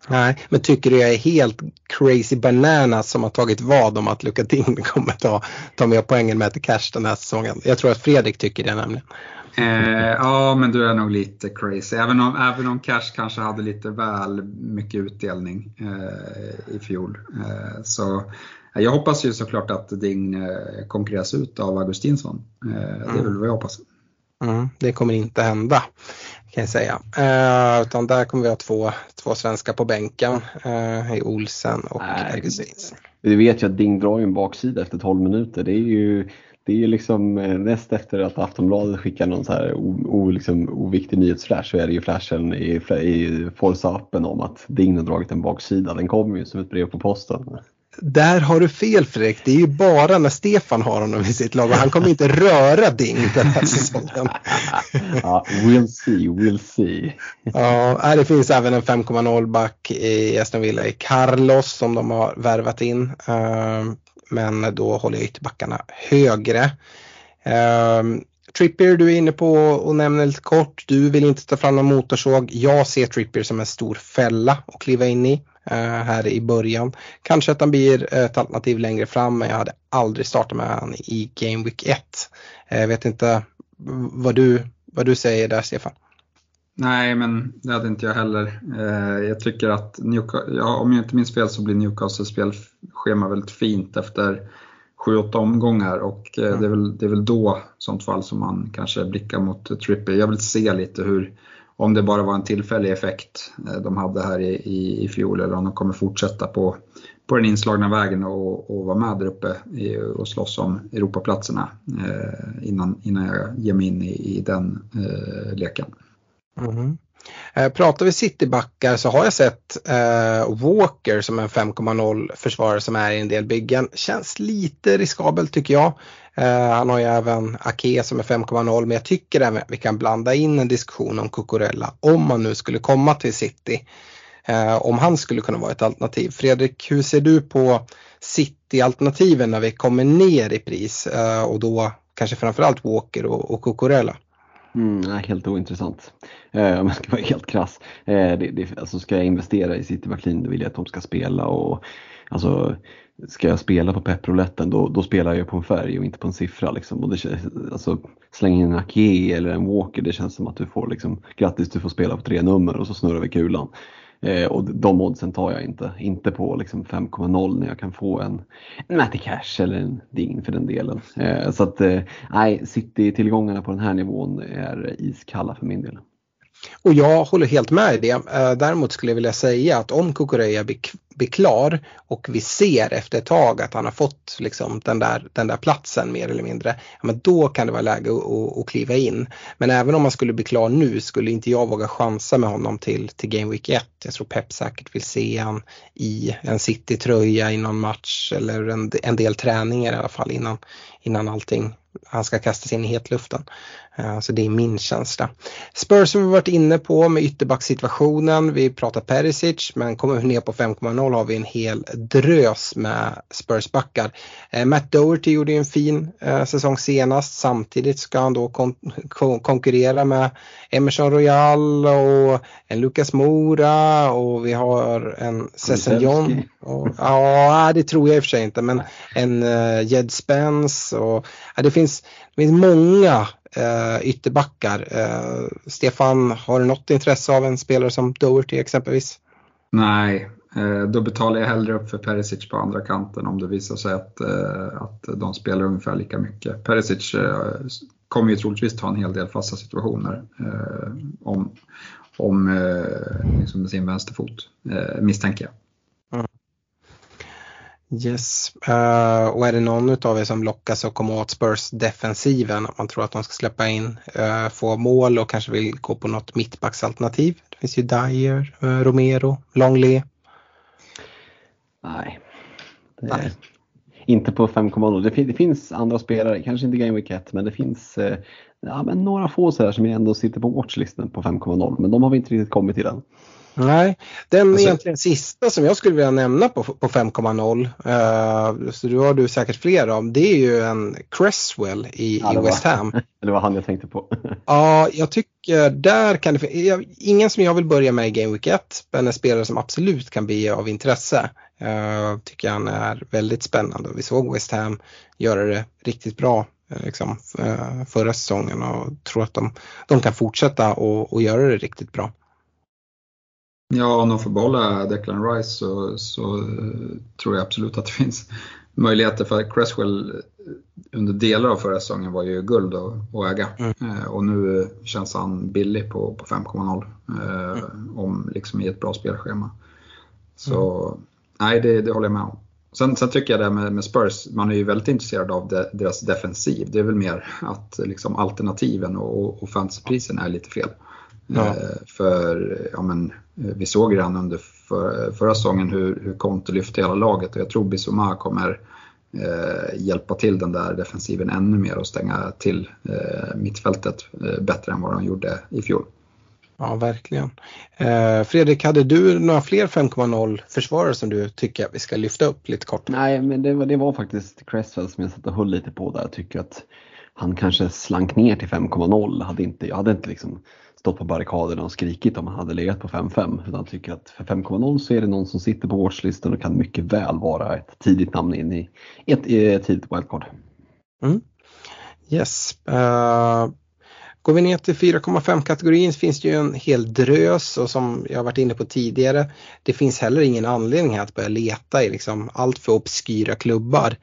Nej, men tycker du jag är helt crazy bananas som har tagit vad om att Luka Digne kommer ta, ta med poängen med till Cash den här säsongen? Jag tror att Fredrik tycker det nämligen. Eh, ja, men du är nog lite crazy. Även om, även om Cash kanske hade lite väl mycket utdelning eh, i fjol. Eh, så jag hoppas ju såklart att Digne eh, konkurreras ut av Augustinsson. Eh, det är mm. väl vad jag hoppas. Mm, det kommer inte hända, kan jag säga. Eh, utan där kommer vi ha två, två svenskar på bänken. Eh, i Olsen och Augustinsson. Du vet ju att Digne drar ju en baksida efter tolv minuter. Det är ju... Det är ju liksom näst efter att Aftonbladet skickar någon så här o, o, liksom, oviktig nyhetsflash, så är det ju flashen i, i Forza-appen om att Digne har dragit en baksida. Den kommer ju som ett brev på posten. Där har du fel, Fredrik. Det är ju bara när Stefan har honom i sitt lag. Han kommer inte röra Digne den här säsongen. Ja, we'll see, we'll see. Ja, det finns även en fem komma noll-back i Aston Villa i Carlos som de har värvat in. Men då håller jag ytterbackarna högre. Um, Trippier, du är inne på och nämner lite kort. Du vill inte ta fram någon motorsåg. Jag ser Trippier som en stor fälla att kliva in i uh, här i början. Kanske att han blir ett alternativ längre fram, men jag hade aldrig startat med han i Game Week ett. Jag uh, vet inte vad du, vad du säger där, Stefan. Nej, men det hade inte jag heller. Eh, jag tycker att, Newcastle, ja, om jag inte minns fel så blir Newcastles spelschema väldigt fint efter sju åtta omgångar. Och eh, mm. det, är väl, det är väl då sånt fall som man kanske blickar mot Trippier. Jag vill se lite hur, om det bara var en tillfällig effekt eh, de hade här i, i, i fjol. Eller om de kommer fortsätta på, på den inslagna vägen och, och vara med där uppe i, och slåss om Europaplatserna. Eh, innan, innan jag ger mig in i, i den eh, leken. Mm. Eh, pratar vi citybackar så har jag sett eh, Walker som en fem komma noll försvarare som är i en del byggen. Känns lite riskabelt tycker jag. eh, Han har ju även Ake som är fem komma noll. Men jag tycker även att vi kan blanda in en diskussion om Cucurella, om man nu skulle komma till City, eh, om han skulle kunna vara ett alternativ. Fredrik, hur ser du på City-alternativen när vi kommer ner i pris, eh, och då kanske framförallt Walker och, och Cucurella? Mm, nej, helt ointressant. Eh, om jag ska vara helt krass. Eh, det, det, alltså ska jag investera i Citybacklinjen, då vill jag att de ska spela. Och, alltså, ska jag spela på pepproletten, då, då spelar jag på en färg och inte på en siffra. Liksom. Och det, alltså, släng in en Ake eller en Walker, det känns som att du får liksom, grattis, du får spela på tre nummer och så snurrar vi kulan. Eh, och de oddsen tar jag inte. Inte på liksom fem komma noll när jag kan få en, en Matt Cash eller en Digne för den delen. Eh, så att nej, eh, City-tillgångarna på den här nivån är iskalla för min del. Och jag håller helt med i det. Eh, däremot skulle jag vilja säga att om Cucurella blir, blir klar och vi ser efter ett tag att han har fått liksom, den, där, den där platsen mer eller mindre, ja, men då kan det vara läge att, att kliva in. Men även om han skulle bli klar nu skulle inte jag våga chansa med honom till, till Game Week ett. Jag tror Pep säkert vill se han i en City-tröja i någon match eller en, en del träningar i alla fall innan, innan allting. Han ska kastas in i hetluften. Så det är min känsla. Spurs har vi varit inne på med ytterbacksituationen. Vi pratar Perisic, men kommer vi ner på fem komma noll har vi en hel drös med Spursbackar. Matt Doherty gjorde ju en fin säsong senast. Samtidigt ska han då kon- kon- konkurrera med Emerson Royal och en Lucas Moura. Och vi har en Sessegnon. Ja, det tror jag i och för sig inte. Men en Jed Spence. Och, ja, det finns Det finns, det finns många eh, ytterbackar. Eh, Stefan, har du något intresse av en spelare som Doherty exempelvis? Nej, eh, då betalar jag hellre upp för Perisic på andra kanten om det visar sig att, eh, att de spelar ungefär lika mycket. Perisic eh, kommer ju troligtvis ta en hel del fasta situationer eh, om, om eh, liksom sin vänsterfot, eh, misstänker jag. Yes, uh, och är det någon utav er som lockas och kommer åt Spurs defensiven, man tror att de ska släppa in, uh, få mål och kanske vill gå på något mittbacksalternativ? Det finns ju Dyer, uh, Romero, Longley. Nej, det är... Nej. Inte på fem komma noll. Det, fin- det finns andra spelare, kanske inte Game Week ett, men det finns eh, ja, men några få så här som jag ändå sitter på watchlisten på fem komma noll, men de har vi inte riktigt kommit till än. Nej, den alltså, egentligen sista som jag skulle vilja nämna på, på fem komma noll, uh, så du har du säkert flera om, det är ju en Cresswell i, ja, i West Ham. Det var han jag tänkte på. Ja, uh, jag tycker där kan det, jag, ingen som jag vill börja med i Game Week ett, men en spelare som absolut kan bli av intresse. Uh, tycker han är väldigt spännande. Vi såg West Ham göra det riktigt bra liksom, uh, förra säsongen, och tror att de, de kan fortsätta och, och göra det riktigt bra. Ja, om de får behålla Declan Rice så, så tror jag absolut att det finns möjligheter, för Cresswell under delar av förra säsongen var ju guld att äga. Mm. Eh, och nu känns han billig på, på fem komma noll eh, mm. om liksom i ett bra spelschema. Så mm. nej, det, det håller jag med om. Sen, sen tycker jag det med, med Spurs, man är ju väldigt intresserad av de, deras defensiv. Det är väl mer att liksom, alternativen och, och fantasyprisen är lite fel. Ja. För ja, men, vi såg redan under för, förra säsongen hur, hur Conte lyfte hela laget, och jag tror Bissouma kommer eh, hjälpa till den där defensiven ännu mer och stänga till eh, mittfältet eh, bättre än vad de gjorde i fjol. Ja, verkligen. eh, Fredrik, hade du några fler fem komma noll försvarare som du tycker vi ska lyfta upp lite kort? Nej, men det var, det var faktiskt Cresswell som jag satt och höll lite på där. Jag tycker att han kanske slank ner till fem komma noll. Hade inte, jag hade inte liksom stått på barrikaderna och skrikit om han hade legat på fem komma fem, utan tycker att för fem komma noll så är det någon som sitter på årslistan och kan mycket väl vara ett tidigt namn in i ett, ett tidigt wildcard. Mm. Yes. Uh, går vi ner till fyra komma fem-kategorin så finns det ju en hel drös, och som jag har varit inne på tidigare, det finns heller ingen anledning här att börja leta i liksom allt för obskyra klubbar.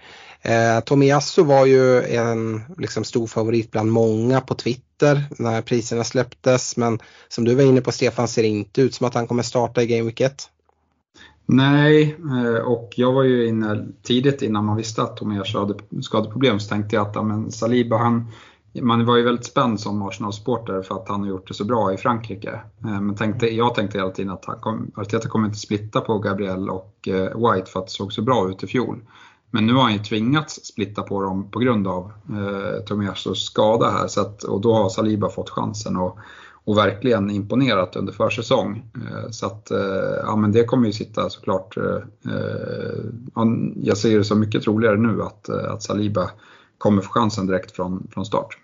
Eh, Tomiasso var ju en liksom, stor favorit bland många på Twitter när priserna släpptes, men som du var inne på, Stefan, ser det inte ut som att han kommer starta i Game Week ett. Nej, eh, och jag var ju inne tidigt innan man visste att Tomiasso hade skadeproblem, så tänkte jag att ja, men Saliba, han, man var ju väldigt spänd som Arsenal-supporter för att han har gjort det så bra i Frankrike, eh, men tänkte, jag tänkte hela tiden att han kom, Arteta kommer inte splitta på Gabriel och eh, White för att det såg så bra ut i fjol. Men nu har han ju tvingats splitta på dem på grund av eh, Tomiassos skada här. Så att, och då har Saliba fått chansen och, och verkligen imponerat under försäsong. Eh, så att, eh, ja, men det kommer ju sitta såklart. Eh, jag ser det så mycket troligare nu att, att Saliba kommer få chansen direkt från, från start.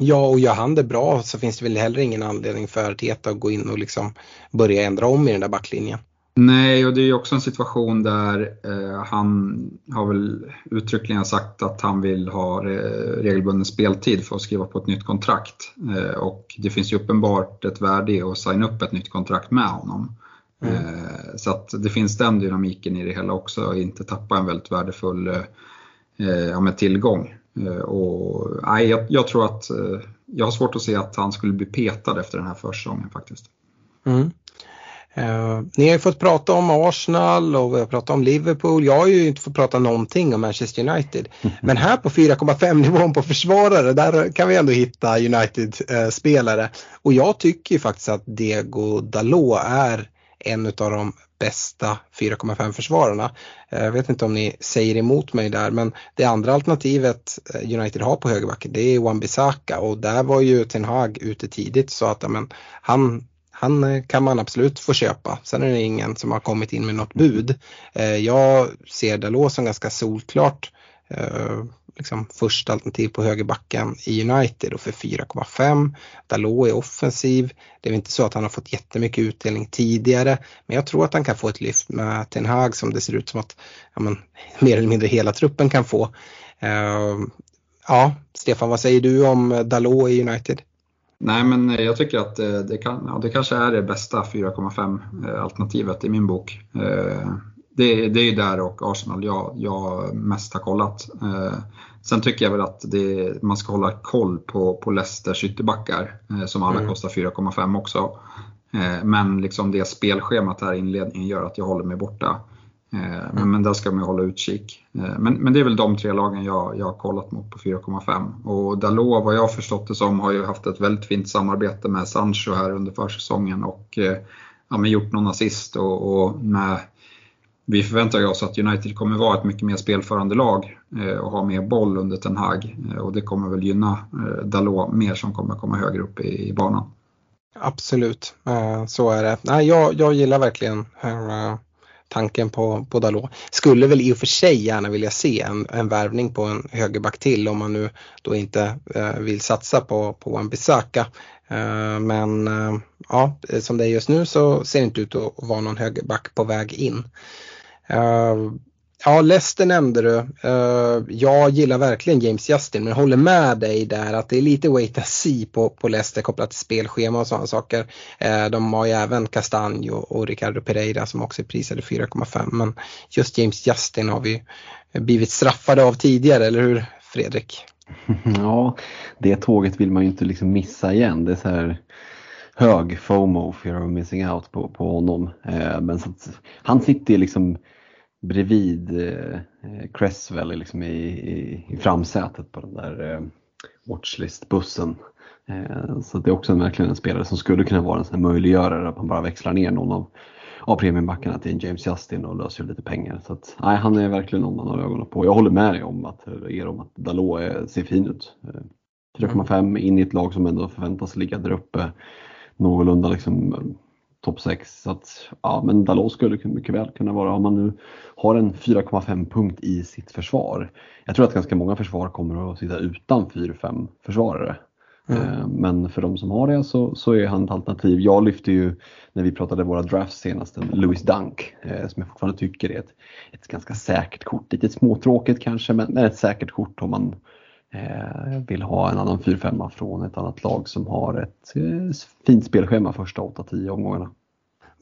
Ja, och gör han det bra så finns det väl heller ingen anledning för Arteta att gå in och liksom börja ändra om i den där backlinjen. Nej, och det är ju också en situation där eh, han har väl uttryckligen sagt att han vill ha re- regelbunden speltid för att skriva på ett nytt kontrakt. Eh, och det finns ju uppenbart ett värde i att signa upp ett nytt kontrakt med honom. Mm. Eh, så att det finns den dynamiken i det hela också, och inte tappa en väldigt värdefull eh, ja, med tillgång. Eh, och, nej, jag, jag tror att eh, jag har svårt att se att han skulle bli petad efter den här försäsongen faktiskt. Mm. Uh, ni har ju fått prata om Arsenal och vi har pratat om Liverpool. Jag har ju inte fått prata någonting om Manchester United. Men här på fyra komma fem-nivån på försvarare, där kan vi ändå hitta United-spelare. Och jag tycker ju faktiskt att Diego Dalot är en av de bästa fyra komma fem-försvararna. Jag vet inte om ni säger emot mig där, men det andra alternativet United har på högerbacken, det är Wan-Bissaka. Och där var ju Ten Hag ute tidigt, så att men, han... Han kan man absolut få köpa. Sen är det ingen som har kommit in med något bud. Jag ser Dalot som ganska solklart liksom första alternativ på högerbacken i United. Och för fyra komma fem. Dalot är offensiv. Det är väl inte så att han har fått jättemycket utdelning tidigare. Men jag tror att han kan få ett lyft med Ten Hag, som det ser ut som att ja, men, mer eller mindre hela truppen kan få. Ja, Stefan, vad säger du om Dalot i United? Nej, men jag tycker att det, kan, ja, det kanske är det bästa fyra komma fem-alternativet i min bok. Det, det är ju där och Arsenal jag, jag mest har kollat. Sen tycker jag väl att det, man ska hålla koll på, på Leicesters ytterbackar som alla mm. kostar fyra komma fem också. Men liksom det spelschemat här i inledningen gör att jag håller mig borta. Men, men där ska man hålla utkik. Men, men det är väl de tre lagen jag, jag har kollat mot på fyra komma fem. Och Dalot, vad jag har förstått det som, har ju haft ett väldigt fint samarbete med Sancho här under försäsongen. Och ja, men gjort någon assist. Och, och med, vi förväntar oss att United kommer vara ett mycket mer spelförande lag. Och ha mer boll under Ten Hag. Och det kommer väl gynna Dalot mer, som kommer komma högre upp i, i banan. Absolut, så är det. Nej, jag, jag gillar verkligen tanken på, på Dalot. Skulle väl i och för sig gärna vilja se en, en värvning på en högerback till, om man nu då inte vill satsa på, på en Bissaka. Men ja, som det är just nu så ser det inte ut att vara någon högerback på väg in. Ja, Leicester nämnde du. Jag gillar verkligen James Justin, men håller med dig där att det är lite wait and see på, på Leicester kopplat till spelschema och sådana saker. De har ju även Castanjo och Ricardo Pereira som också är prisade fyra komma fem, men just James Justin har vi blivit straffade av tidigare, eller hur Fredrik? Ja, det tåget vill man ju inte liksom missa igen. Det är så här hög FOMO, fear of missing out, på, på honom. Men så att, han sitter liksom bredvid eh, Cresswell liksom i, i, i framsätet på den där eh, watchlist-bussen. Eh, så det är också en, verkligen en spelare som skulle kunna vara en sån här möjliggörare, att man bara växlar ner någon av, av premiumbackarna till en James Justin och löser lite pengar. Så att, nej, han är verkligen någon man har ögonen på. Jag håller med dig om att, er om att Dalot är, ser fin ut. Eh, tre komma fem in i ett lag som ändå förväntas ligga där uppe någorlunda liksom topp sex, så att ja, men Dalot skulle mycket väl kunna vara, om man nu har en fyra komma fem punkt i sitt försvar. Jag tror att ganska många försvar kommer att sitta utan fyra fem försvarare. Mm. Men för de som har det så, så är han ett alternativ. Jag lyfte ju när vi pratade våra drafts senast Luis Dunk, eh, som jag fortfarande tycker är ett, ett ganska säkert kort. Lite småtråkigt kanske, men ett säkert kort om man eh, vill ha en annan fyra fem från ett annat lag som har ett eh, fint spelschema första åtta tio omgångarna.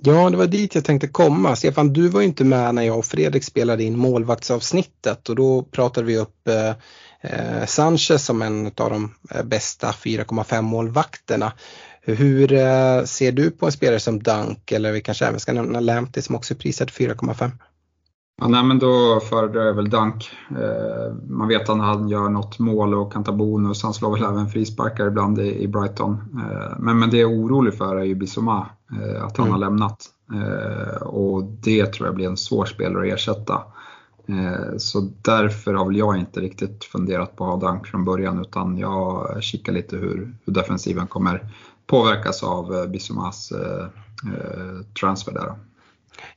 Ja, det var dit jag tänkte komma. Stefan, du var ju inte med när jag och Fredrik spelade in målvaktsavsnittet, och då pratade vi upp eh, Eh, Sanchez som en av de bästa fyra komma fem målvakterna. Hur eh, ser du på en spelare som Dunk, eller vi kanske även ska nämna Lamptey som också är prisad fyra komma fem? Ja, nej, men då föredrar jag väl Dunk. Eh, man vet att han gör något mål och kan ta bonus. Han slår väl även frisparkar ibland i, i Brighton. Eh, men, men det jag är orolig för är ju Bissouma, eh, att han mm. har lämnat. Eh, och det tror jag blir en svår spelare att ersätta. Så därför har väl jag inte riktigt funderat på att ha Dunk från början, utan jag kikar lite hur, hur defensiven kommer påverkas av Bissoumas eh, transfer där.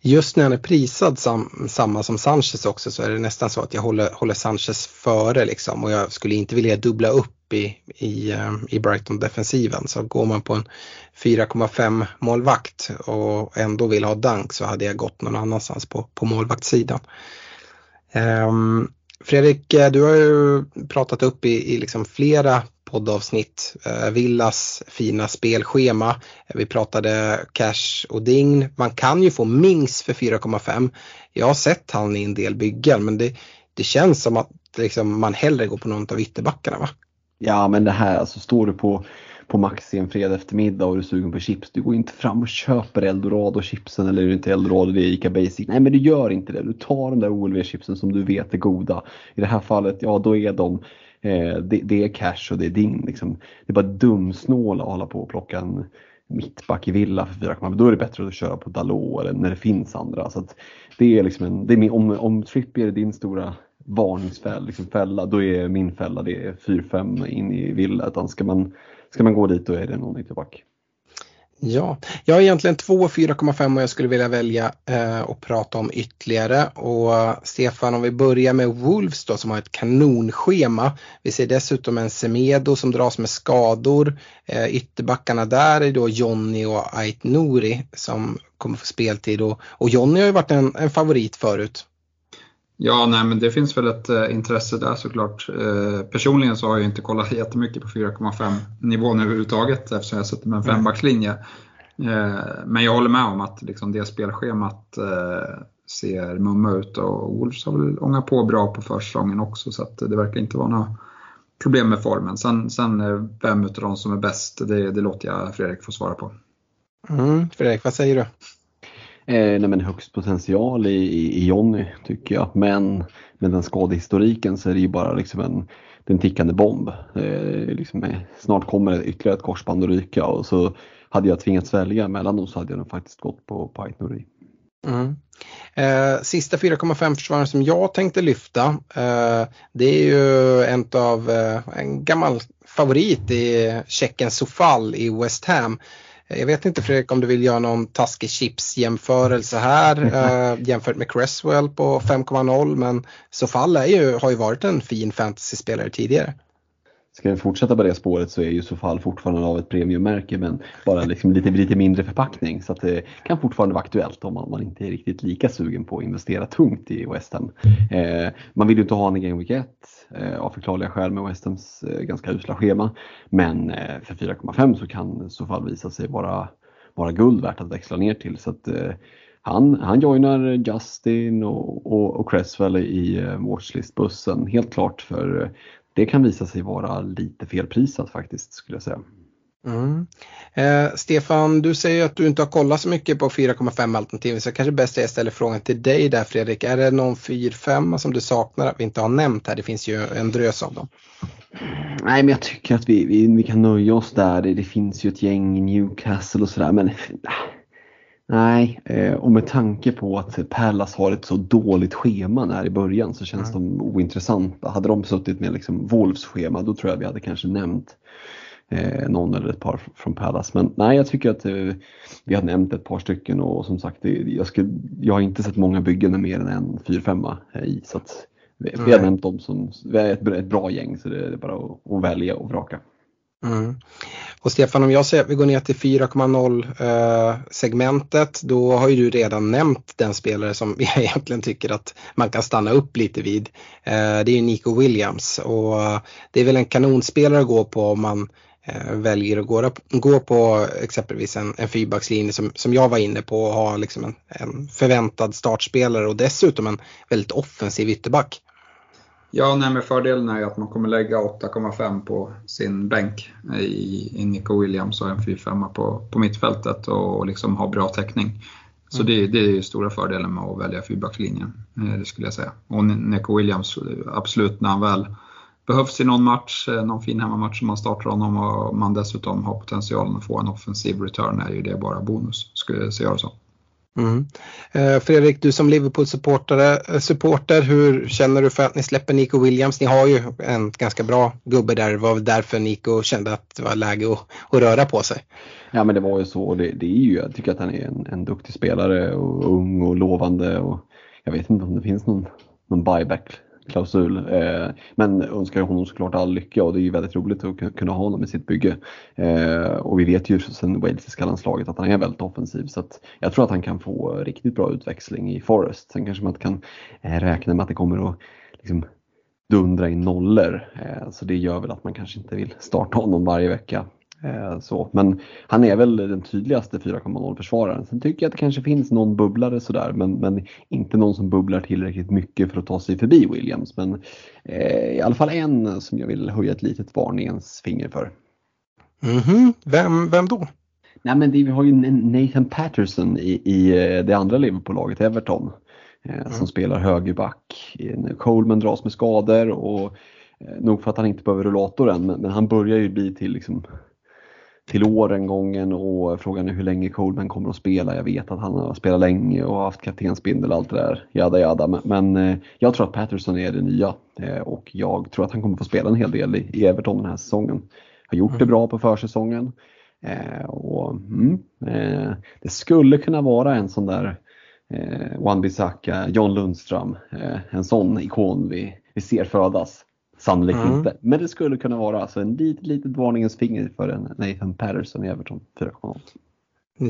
Just när han är prisad sam, samma som Sanchez också, så är det nästan så att jag håller, håller Sanchez före liksom, och jag skulle inte vilja dubbla upp i, i, i Brighton-defensiven. Så går man på en fyra komma fem målvakt och ändå vill ha Dunk, så hade jag gått någon annanstans på, på målvaktssidan. Um, Fredrik, du har ju pratat upp i, i liksom flera poddavsnitt uh, Villas fina spelschema. Vi pratade Cash och Digne. Man kan ju få Mings för fyra komma fem. Jag har sett han i en del byggen, men det, det känns som att liksom, man hellre går på någon av ytterbackarna, va? Ja, men det här, alltså, står du på på Maxi en fredag eftermiddag och du är sugen på chips, du går inte fram och köper Eldorado-chipsen, eller är det inte Eldorado, det är Ica Basic. Nej, men du gör inte det. Du tar de där O L V-chipsen som du vet är goda. I det här fallet, ja, då är de eh, det, det är Cash och det är Digne liksom. Det är bara dumsnål att hålla på och plocka en mittback i Villa för fyra komma fem. Då är det bättre att köra på Dalot eller när det finns andra. Så att det är liksom en, det är min, om, om Trippier är din stora varningsfäll, liksom fälla, då är min fälla det är fyra fem in i Villa. Utan ska man Ska man gå dit, då är det någon ytterback. Ja, jag har egentligen två fyra komma fem och jag skulle vilja välja eh, och prata om ytterligare. Och Stefan, om vi börjar med Wolves då, som har ett kanonschema. Vi ser dessutom en Semedo som dras med skador. Eh, ytterbackarna där är då Jonny och Ait Nouri som kommer få speltid. Och, och Jonny har ju varit en, en favorit förut. Ja, nej, men det finns väl ett eh, intresse där såklart. Eh, personligen så har jag inte kollat jättemycket på fyra komma fem-nivån överhuvudtaget, eftersom jag sitter med en fembackslinje. Eh, men jag håller med om att liksom, det spelschemat eh, ser mumma ut, och Wolves har väl ångat på bra på försäsongen också, så att det verkar inte vara några problem med formen. Sen, sen vem utav dem som är bäst, det, det låter jag Fredrik få svara på. Mm, Fredrik, vad säger du? Eh, nej, men högst potential i, i, i Jonny tycker jag, men med den skadehistoriken så är det ju bara liksom en, en tickande bomb. Eh, liksom, eh, snart kommer det ytterligare ett korsband att ryka, och så hade jag tvingats välja mellan dem så hade jag nog faktiskt gått på Ait Nouri. Mm. Eh, sista fyra komma fem försvararen som jag tänkte lyfta, eh, det är ju en, av, eh, en gammal favorit i Tjeckens Sofall i West Ham. Jag vet inte Fredrik om du vill göra någon taskig chips-jämförelse här eh, jämfört med Cresswell på fem komma noll, men så fall är ju, har ju varit en fin fantasyspelare tidigare. Ska vi fortsätta på det spåret så är ju Sofall fortfarande av ett premiummärke, men bara liksom lite, lite mindre förpackning. Så att det kan fortfarande vara aktuellt om man, man inte är riktigt lika sugen på att investera tungt i West Ham. Eh, man vill ju inte ha en Game Week ett eh, av förklarliga skäl med West Hams eh, ganska usla schema. Men eh, för fyra komma fem så kan Sofall visa sig vara, vara guld värt att växla ner till. Så att eh, han, han joinar Justin och, och, och Cresswell i eh, watchlist-bussen helt klart för... Eh, Det kan visa sig vara lite felprisat faktiskt, skulle jag säga. Mm. Eh, Stefan, du säger att du inte har kollat så mycket på fyra komma fem-alternativen, så kanske bäst är jag ställer frågan till dig där, Fredrik. Är det någon fyra komma fem som du saknar att vi inte har nämnt här? Det finns ju en drös av dem. Nej, men jag tycker att vi, vi, vi kan nöja oss där. Det, det finns ju ett gäng i Newcastle och sådär, men... Nej, och med tanke på att Palace har ett så dåligt schema när i början så känns de ointressanta. Hade de suttit med liksom Wolves schema, då tror jag vi hade kanske nämnt någon eller ett par från Palace. Men nej, jag tycker att vi har nämnt ett par stycken, och som sagt, jag, skulle, jag har inte sett många byggen med mer än en fyra komma fem i. Så att vi, vi har nämnt dem som vi är ett bra gäng, så det är bara att, att välja och vraka. Mm. Och Stefan, om jag säger att vi går ner till fyra komma noll-segmentet, eh, då har ju du redan nämnt den spelare som jag egentligen tycker att man kan stanna upp lite vid. Eh, det är ju Neco Williams, och eh, det är väl en kanonspelare att gå på om man eh, väljer att gå, gå på exempelvis en, en fyrbackslinje som, som jag var inne på, och ha liksom en, en förväntad startspelare och dessutom en väldigt offensiv ytterback. Ja, nej, men fördelen är att man kommer lägga åtta komma fem på sin bänk i, i Neco Williams och en fyra komma fem på, på mittfältet och, och liksom ha bra täckning. Så mm. det, det är ju stora fördelen med att välja fyrbackslinjen, det skulle jag säga. Och Neco Williams, absolut, när han väl behövs i någon match, någon fin hemmamatch som man startar honom och man dessutom har potentialen att få en offensiv return, är ju det bara bonus, skulle jag säga. Mm. Fredrik, du som Liverpool-supportare supporter, hur känner du för att ni släpper Neco Williams? Ni har ju en ganska bra gubbe där. Det var därför Nico kände att det var läge att, att röra på sig. Ja, men det var ju så, och det, det är ju, jag tycker att han är en, en duktig spelare och ung och lovande, och jag vet inte om det finns någon, någon buyback klausul, eh, men önskar honom såklart all lycka, och det är ju väldigt roligt att kunna ha honom i sitt bygge, eh, och vi vet ju sedan walesiska landslaget att han är väldigt offensiv, så att jag tror att han kan få riktigt bra utväxling i Forest. Sen kanske man kan eh, räkna med att det kommer att liksom dundra i nollor, eh, så det gör väl att man kanske inte vill starta honom varje vecka. Så, men han är väl den tydligaste fyra komma noll-försvararen. Sen tycker jag att det kanske finns någon bubblare sådär, men, men inte någon som bubblar tillräckligt mycket för att ta sig förbi Williams. Men eh, i alla fall en som jag vill höja ett litet varningens finger för. Mm-hmm. Vem, vem då? Nej, men det, vi har ju Nathan Patterson i, i det andra Liverpool-laget, Everton, eh, som mm. spelar högerback. Coleman dras med skador, och eh, nog för att han inte behöver rullator än, men, men han börjar ju bli till liksom... till åren gången, och frågan är hur länge Coleman kommer att spela. Jag vet att han har spelat länge och haft kaptensbindel och allt det där, jada jada. Men, men jag tror att Patterson är det nya, och jag tror att han kommer få spela en hel del i, i Everton den här säsongen. Har gjort det bra på försäsongen, och mm, det skulle kunna vara en sån där Wan-Bissaka, John Lundström, en sån ikon vi, vi ser födas. Sannolikt mm. inte, men det skulle kunna vara alltså en litet, litet varningens finger för en Nathan Patterson i Everton fyra komma noll.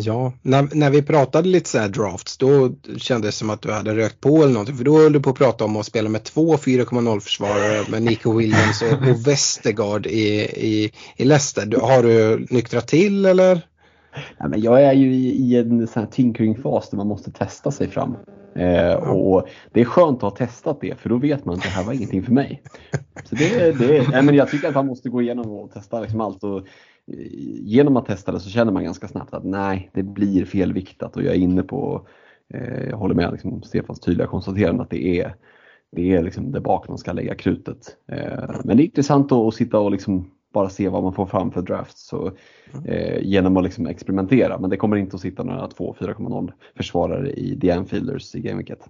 Ja, när, när vi pratade lite så här drafts, då kändes det som att du hade rökt på eller någonting, för då höll du på att prata om att spela med två fyra komma noll-försvarare med Neco Williams och, och Westergaard i, i, i Leicester. Du, har du nyktrat till eller? Ja, men jag är ju i, i en sån här tinkringfas där man måste testa sig fram. Eh, och det är skönt att ha testat det, för då vet man att det här var ingenting för mig. Så det, det, nej, men jag tycker att man måste gå igenom och testa liksom allt, och genom att testa det så känner man ganska snabbt att nej, det blir felviktat, och jag är inne på, eh, jag håller med liksom Stefans tydliga konstaterande att det är, det är liksom där bak man ska lägga krutet. Eh, men det är intressant att, att sitta och liksom bara se vad man får fram för drafts, så, eh, genom att liksom experimentera. Men det kommer inte att sitta några två fyra komma noll försvarare i The Anfielders i Game Week ett.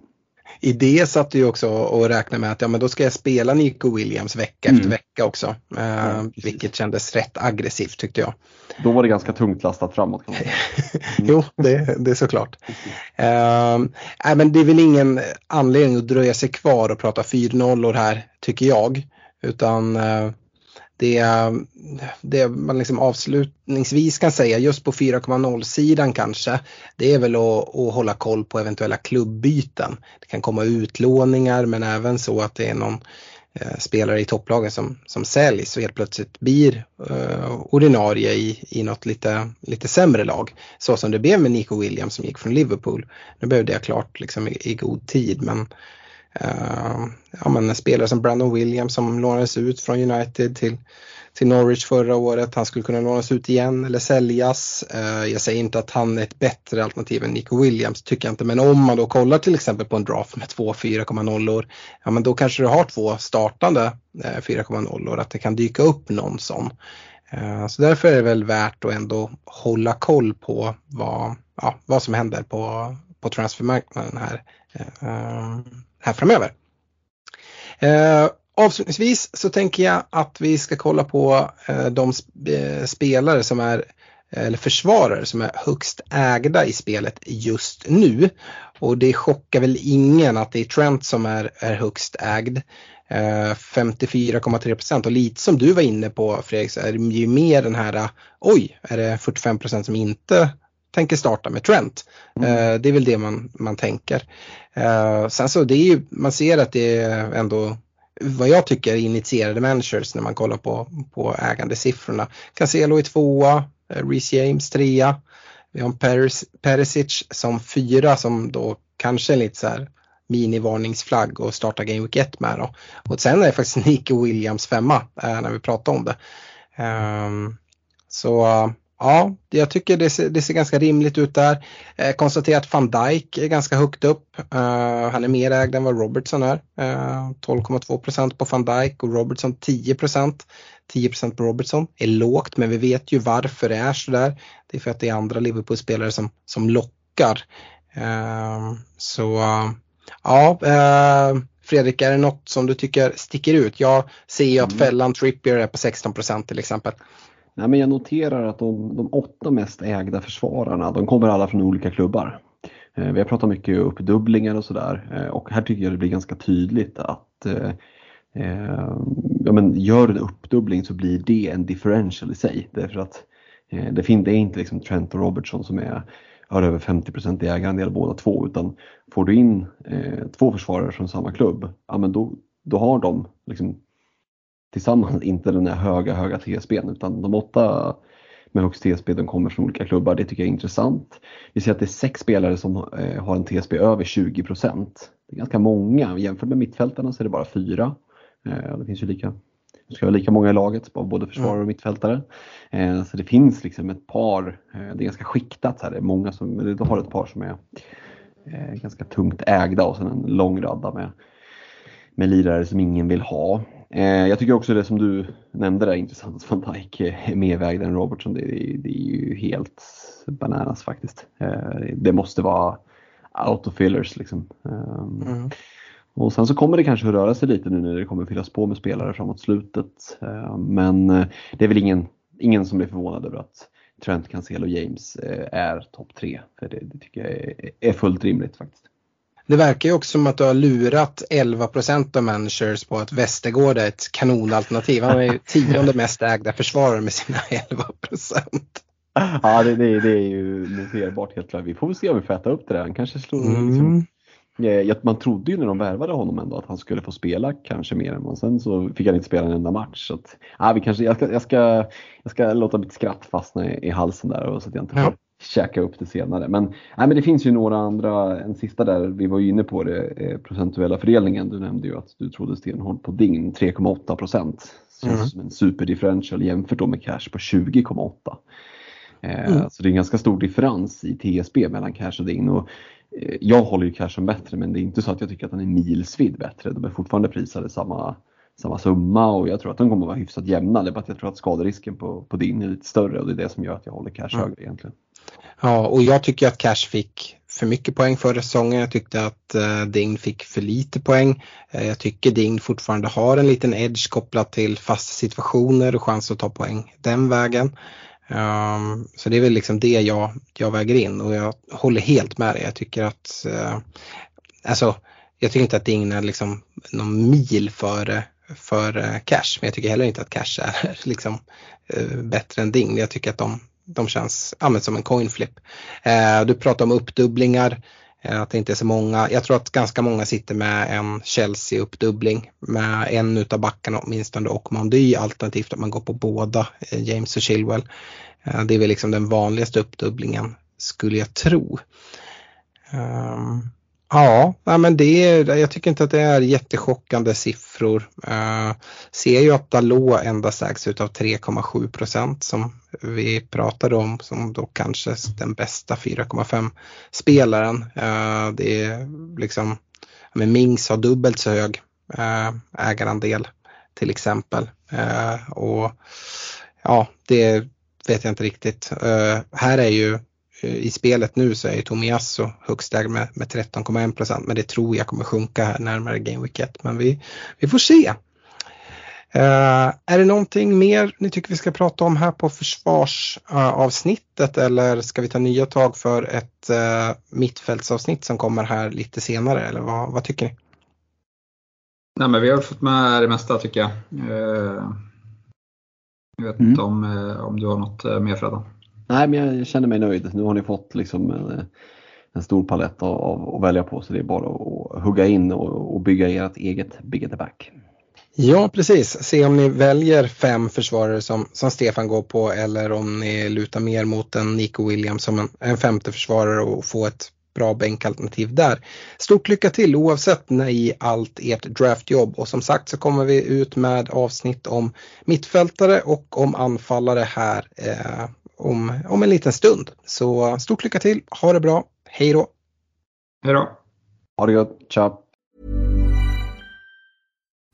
i det satt ju också och räkna med att ja, men då ska jag spela Neco Williams vecka mm. efter vecka också. Eh, mm, vilket kändes rätt aggressivt tyckte jag. Då var det ganska tungt lastat framåt. Mm. Jo, det, det är såklart. Eh, nej, men det är väl ingen anledning att dröja sig kvar och prata fyra noll här tycker jag. Utan eh, det, det man liksom avslutningsvis kan säga just på fyra noll-sidan kanske, det är väl att, att hålla koll på eventuella klubbyten. Det kan komma utlåningar men även så att det är någon eh, spelare i topplagen som, som säljs och helt plötsligt blir eh, ordinarie i, i något lite, lite sämre lag. Så som det blev med Neco Williams som gick från Liverpool. Nu behövde jag klart liksom, i, i god tid men... Uh, ja, men en spelare som Brandon Williams som lånades ut från United till, till Norwich förra året, han skulle kunna lånas ut igen eller säljas. uh, Jag säger inte att han är ett bättre alternativ än Neco Williams, tycker jag inte. Men om man då kollar till exempel på en draft med två fyra noll-or, ja men då kanske du har två startande eh, fyra noll-or, att det kan dyka upp någon sån. uh, Så därför är det väl värt att ändå hålla koll på vad, ja, vad som händer på, på transfermarknaden här uh, här framöver. Eh, avslutningsvis så tänker jag att vi ska kolla på eh, de sp- eh, spelare som är, eller försvarare som är högst ägda i spelet just nu. Och det chockar väl ingen att det är Trent som är, är högst ägd. Eh, femtiofyra komma tre procent, och lite som du var inne på Fredrik, så är det ju mer den här, oj, är det fyrtiofem procent som inte tänker starta med Trent. Mm. Det är väl det man, man tänker. Sen så det är ju, man ser att det är ändå vad jag tycker är initierade managers när man kollar på, på ägandesiffrorna. Cancelo i tvåa, Reece James trea. Vi har en Peris, Perisic som fyra som då kanske är lite så här minivarningsflagg och startar Game Week ett med då. Och sen är det faktiskt Neco Williams femma när vi pratar om det. Så... ja, jag tycker det ser, det ser ganska rimligt ut där. Eh, konstaterat att Van Dijk är ganska högt upp. Eh, han är mer ägd än vad Robertson är. Eh, tolv komma två procent på Van Dijk och Robertson tio procent. tio procent på Robertson är lågt, men vi vet ju varför det är så där. Det är för att det är andra Liverpool-spelare som, som lockar. Eh, så ja, eh, Fredrik, är det något som du tycker sticker ut? Jag ser ju att fällan Trippier är på sexton procent till exempel. Nej, men jag noterar att de, de åtta mest ägda försvararna, de kommer alla från olika klubbar. Eh, vi har pratat mycket om uppdubblingar och sådär. Eh, och här tycker jag det blir ganska tydligt att eh, eh, ja, men gör en uppdubbling så blir det en differential i sig. Därför att eh, det, fin- det är inte liksom Trent och Robertson som är, har över femtio procent i ägarandel båda två. Utan får du in eh, två försvarare från samma klubb, ja, men då, då har de... liksom, tillsammans inte den här höga, höga T S B:n, utan de åtta med högst T S B de kommer från olika klubbar. Det tycker jag är intressant. Vi ser att det är sex spelare som har en T S B över tjugo procent. Det är ganska många. Jämfört med mittfältarna så är det bara fyra. Det finns ju lika, det ska vara lika många i laget, både försvarare och mittfältare. Så det finns liksom ett par, det är ganska skiktat. Så här. Det är många som, eller du har ett par som är ganska tungt ägda och sen en lång radda med, med lirare som ingen vill ha. Jag tycker också det som du nämnde där är intressant, att Van Dijk är mer vägd än Robertson. Det är, det är ju helt bananas faktiskt. Det måste vara autofillers liksom. Mm. Och sen så kommer det kanske röra sig lite nu när det kommer fyllas på med spelare framåt slutet. Men det är väl ingen, ingen som blir förvånad över att Trent, Cancelo och James är topp tre. För det, det tycker jag är, är fullt rimligt faktiskt. Det verkar ju också som att du har lurat elva procent av managers på att Västergård är ett kanonalternativ. Han är ju tionde mest ägda försvarare med sina elva procent. Ja, det, det, det är ju noterbart helt klart. Vi får se om vi får äta upp det där. Han kanske slår, mm. liksom, ja, man trodde ju när de värvade honom ändå att han skulle få spela kanske mer än man. Sen så fick han inte spela en enda match. Så att, ja, vi kanske, jag, ska, jag, ska, jag ska låta mitt skratt fastna i, i halsen där och så att jag inte får... ja. Käka upp det senare. Men, nej, men det finns ju några andra. En sista där, vi var ju inne på det, eh, procentuella fördelningen. Du nämnde ju att du trodde stenhårt på Digne tre komma åtta procent. Så mm. som en superdifferential jämfört då med Cash på tjugo komma åtta. Eh, mm. Så det är en ganska stor differens i T S B mellan Cash och Digne. Och, eh, jag håller ju Cash som bättre, men det är inte så att jag tycker att han är milsvid bättre. De är fortfarande prisade samma, samma summa och jag tror att de kommer att vara hyfsat jämna. Det är bara att jag tror att skaderisken på, på Digne är lite större och det är det som gör att jag håller Cash mm. högre egentligen. Ja, och jag tycker att Cash fick för mycket poäng förra säsongen. Jag tyckte att eh, Digne fick för lite poäng. Eh, jag tycker Digne fortfarande har en liten edge kopplat till fasta situationer och chans att ta poäng den vägen. Um, så det är väl liksom det jag, jag väger in, och jag håller helt med dig. Jag tycker att uh, alltså, jag tycker inte att Digne är liksom någon mil för, för uh, Cash, men jag tycker heller inte att Cash är liksom, uh, bättre än Digne. Jag tycker att de, de känns använt som en coinflip. Uh, du pratar om uppdubblingar, uh, att det inte är så många. Jag tror att ganska många sitter med en Chelsea-uppdubbling med en utav backarna åtminstone och Mandy, alternativt att man går på båda, uh, James och Chilwell. Uh, det är väl liksom den vanligaste uppdubblingen, skulle jag tro. Um... Ja, men det är, jag tycker inte att det är jättechockande siffror. Uh, ser ju att Dalot endast ägs utav tre komma sju procent som vi pratade om, som då kanske den bästa fyra komma fem spelaren. Uh, det är liksom, men Mings har dubbelt så hög uh, ägarandel till exempel. Uh, och ja, det vet jag inte riktigt. Uh, här är ju i spelet nu så är Tomiasso högst ägd med, med tretton komma ett procent, men det tror jag kommer sjunka här närmare gameweeket, men vi, vi får se. Uh, är det någonting mer ni tycker vi ska prata om här på försvarsavsnittet, uh, eller ska vi ta nya tag för ett uh, mittfältsavsnitt som kommer här lite senare, eller vad, vad tycker ni? Nej, men vi har fått med det mesta tycker jag. Uh, jag vet mm. inte om, uh, om du har något uh, mer, Freddan. Nej, men jag känner mig nöjd. Nu har ni fått liksom en, en stor palett att välja på, så det är bara att hugga in och, och bygga ert eget big at the back. Ja, precis. Se om ni väljer fem försvarare som, som Stefan går på, eller om ni lutar mer mot en Neco Williams som en, en femte försvarare och få ett bra bänkalternativ där. Stort lycka till oavsett när i allt ert draftjobb, och som sagt så kommer vi ut med avsnitt om mittfältare och om anfallare här eh, Om, om en liten stund. Så stort lycka till. Ha det bra. Hej då. Hej då. Ha det gott. Ciao.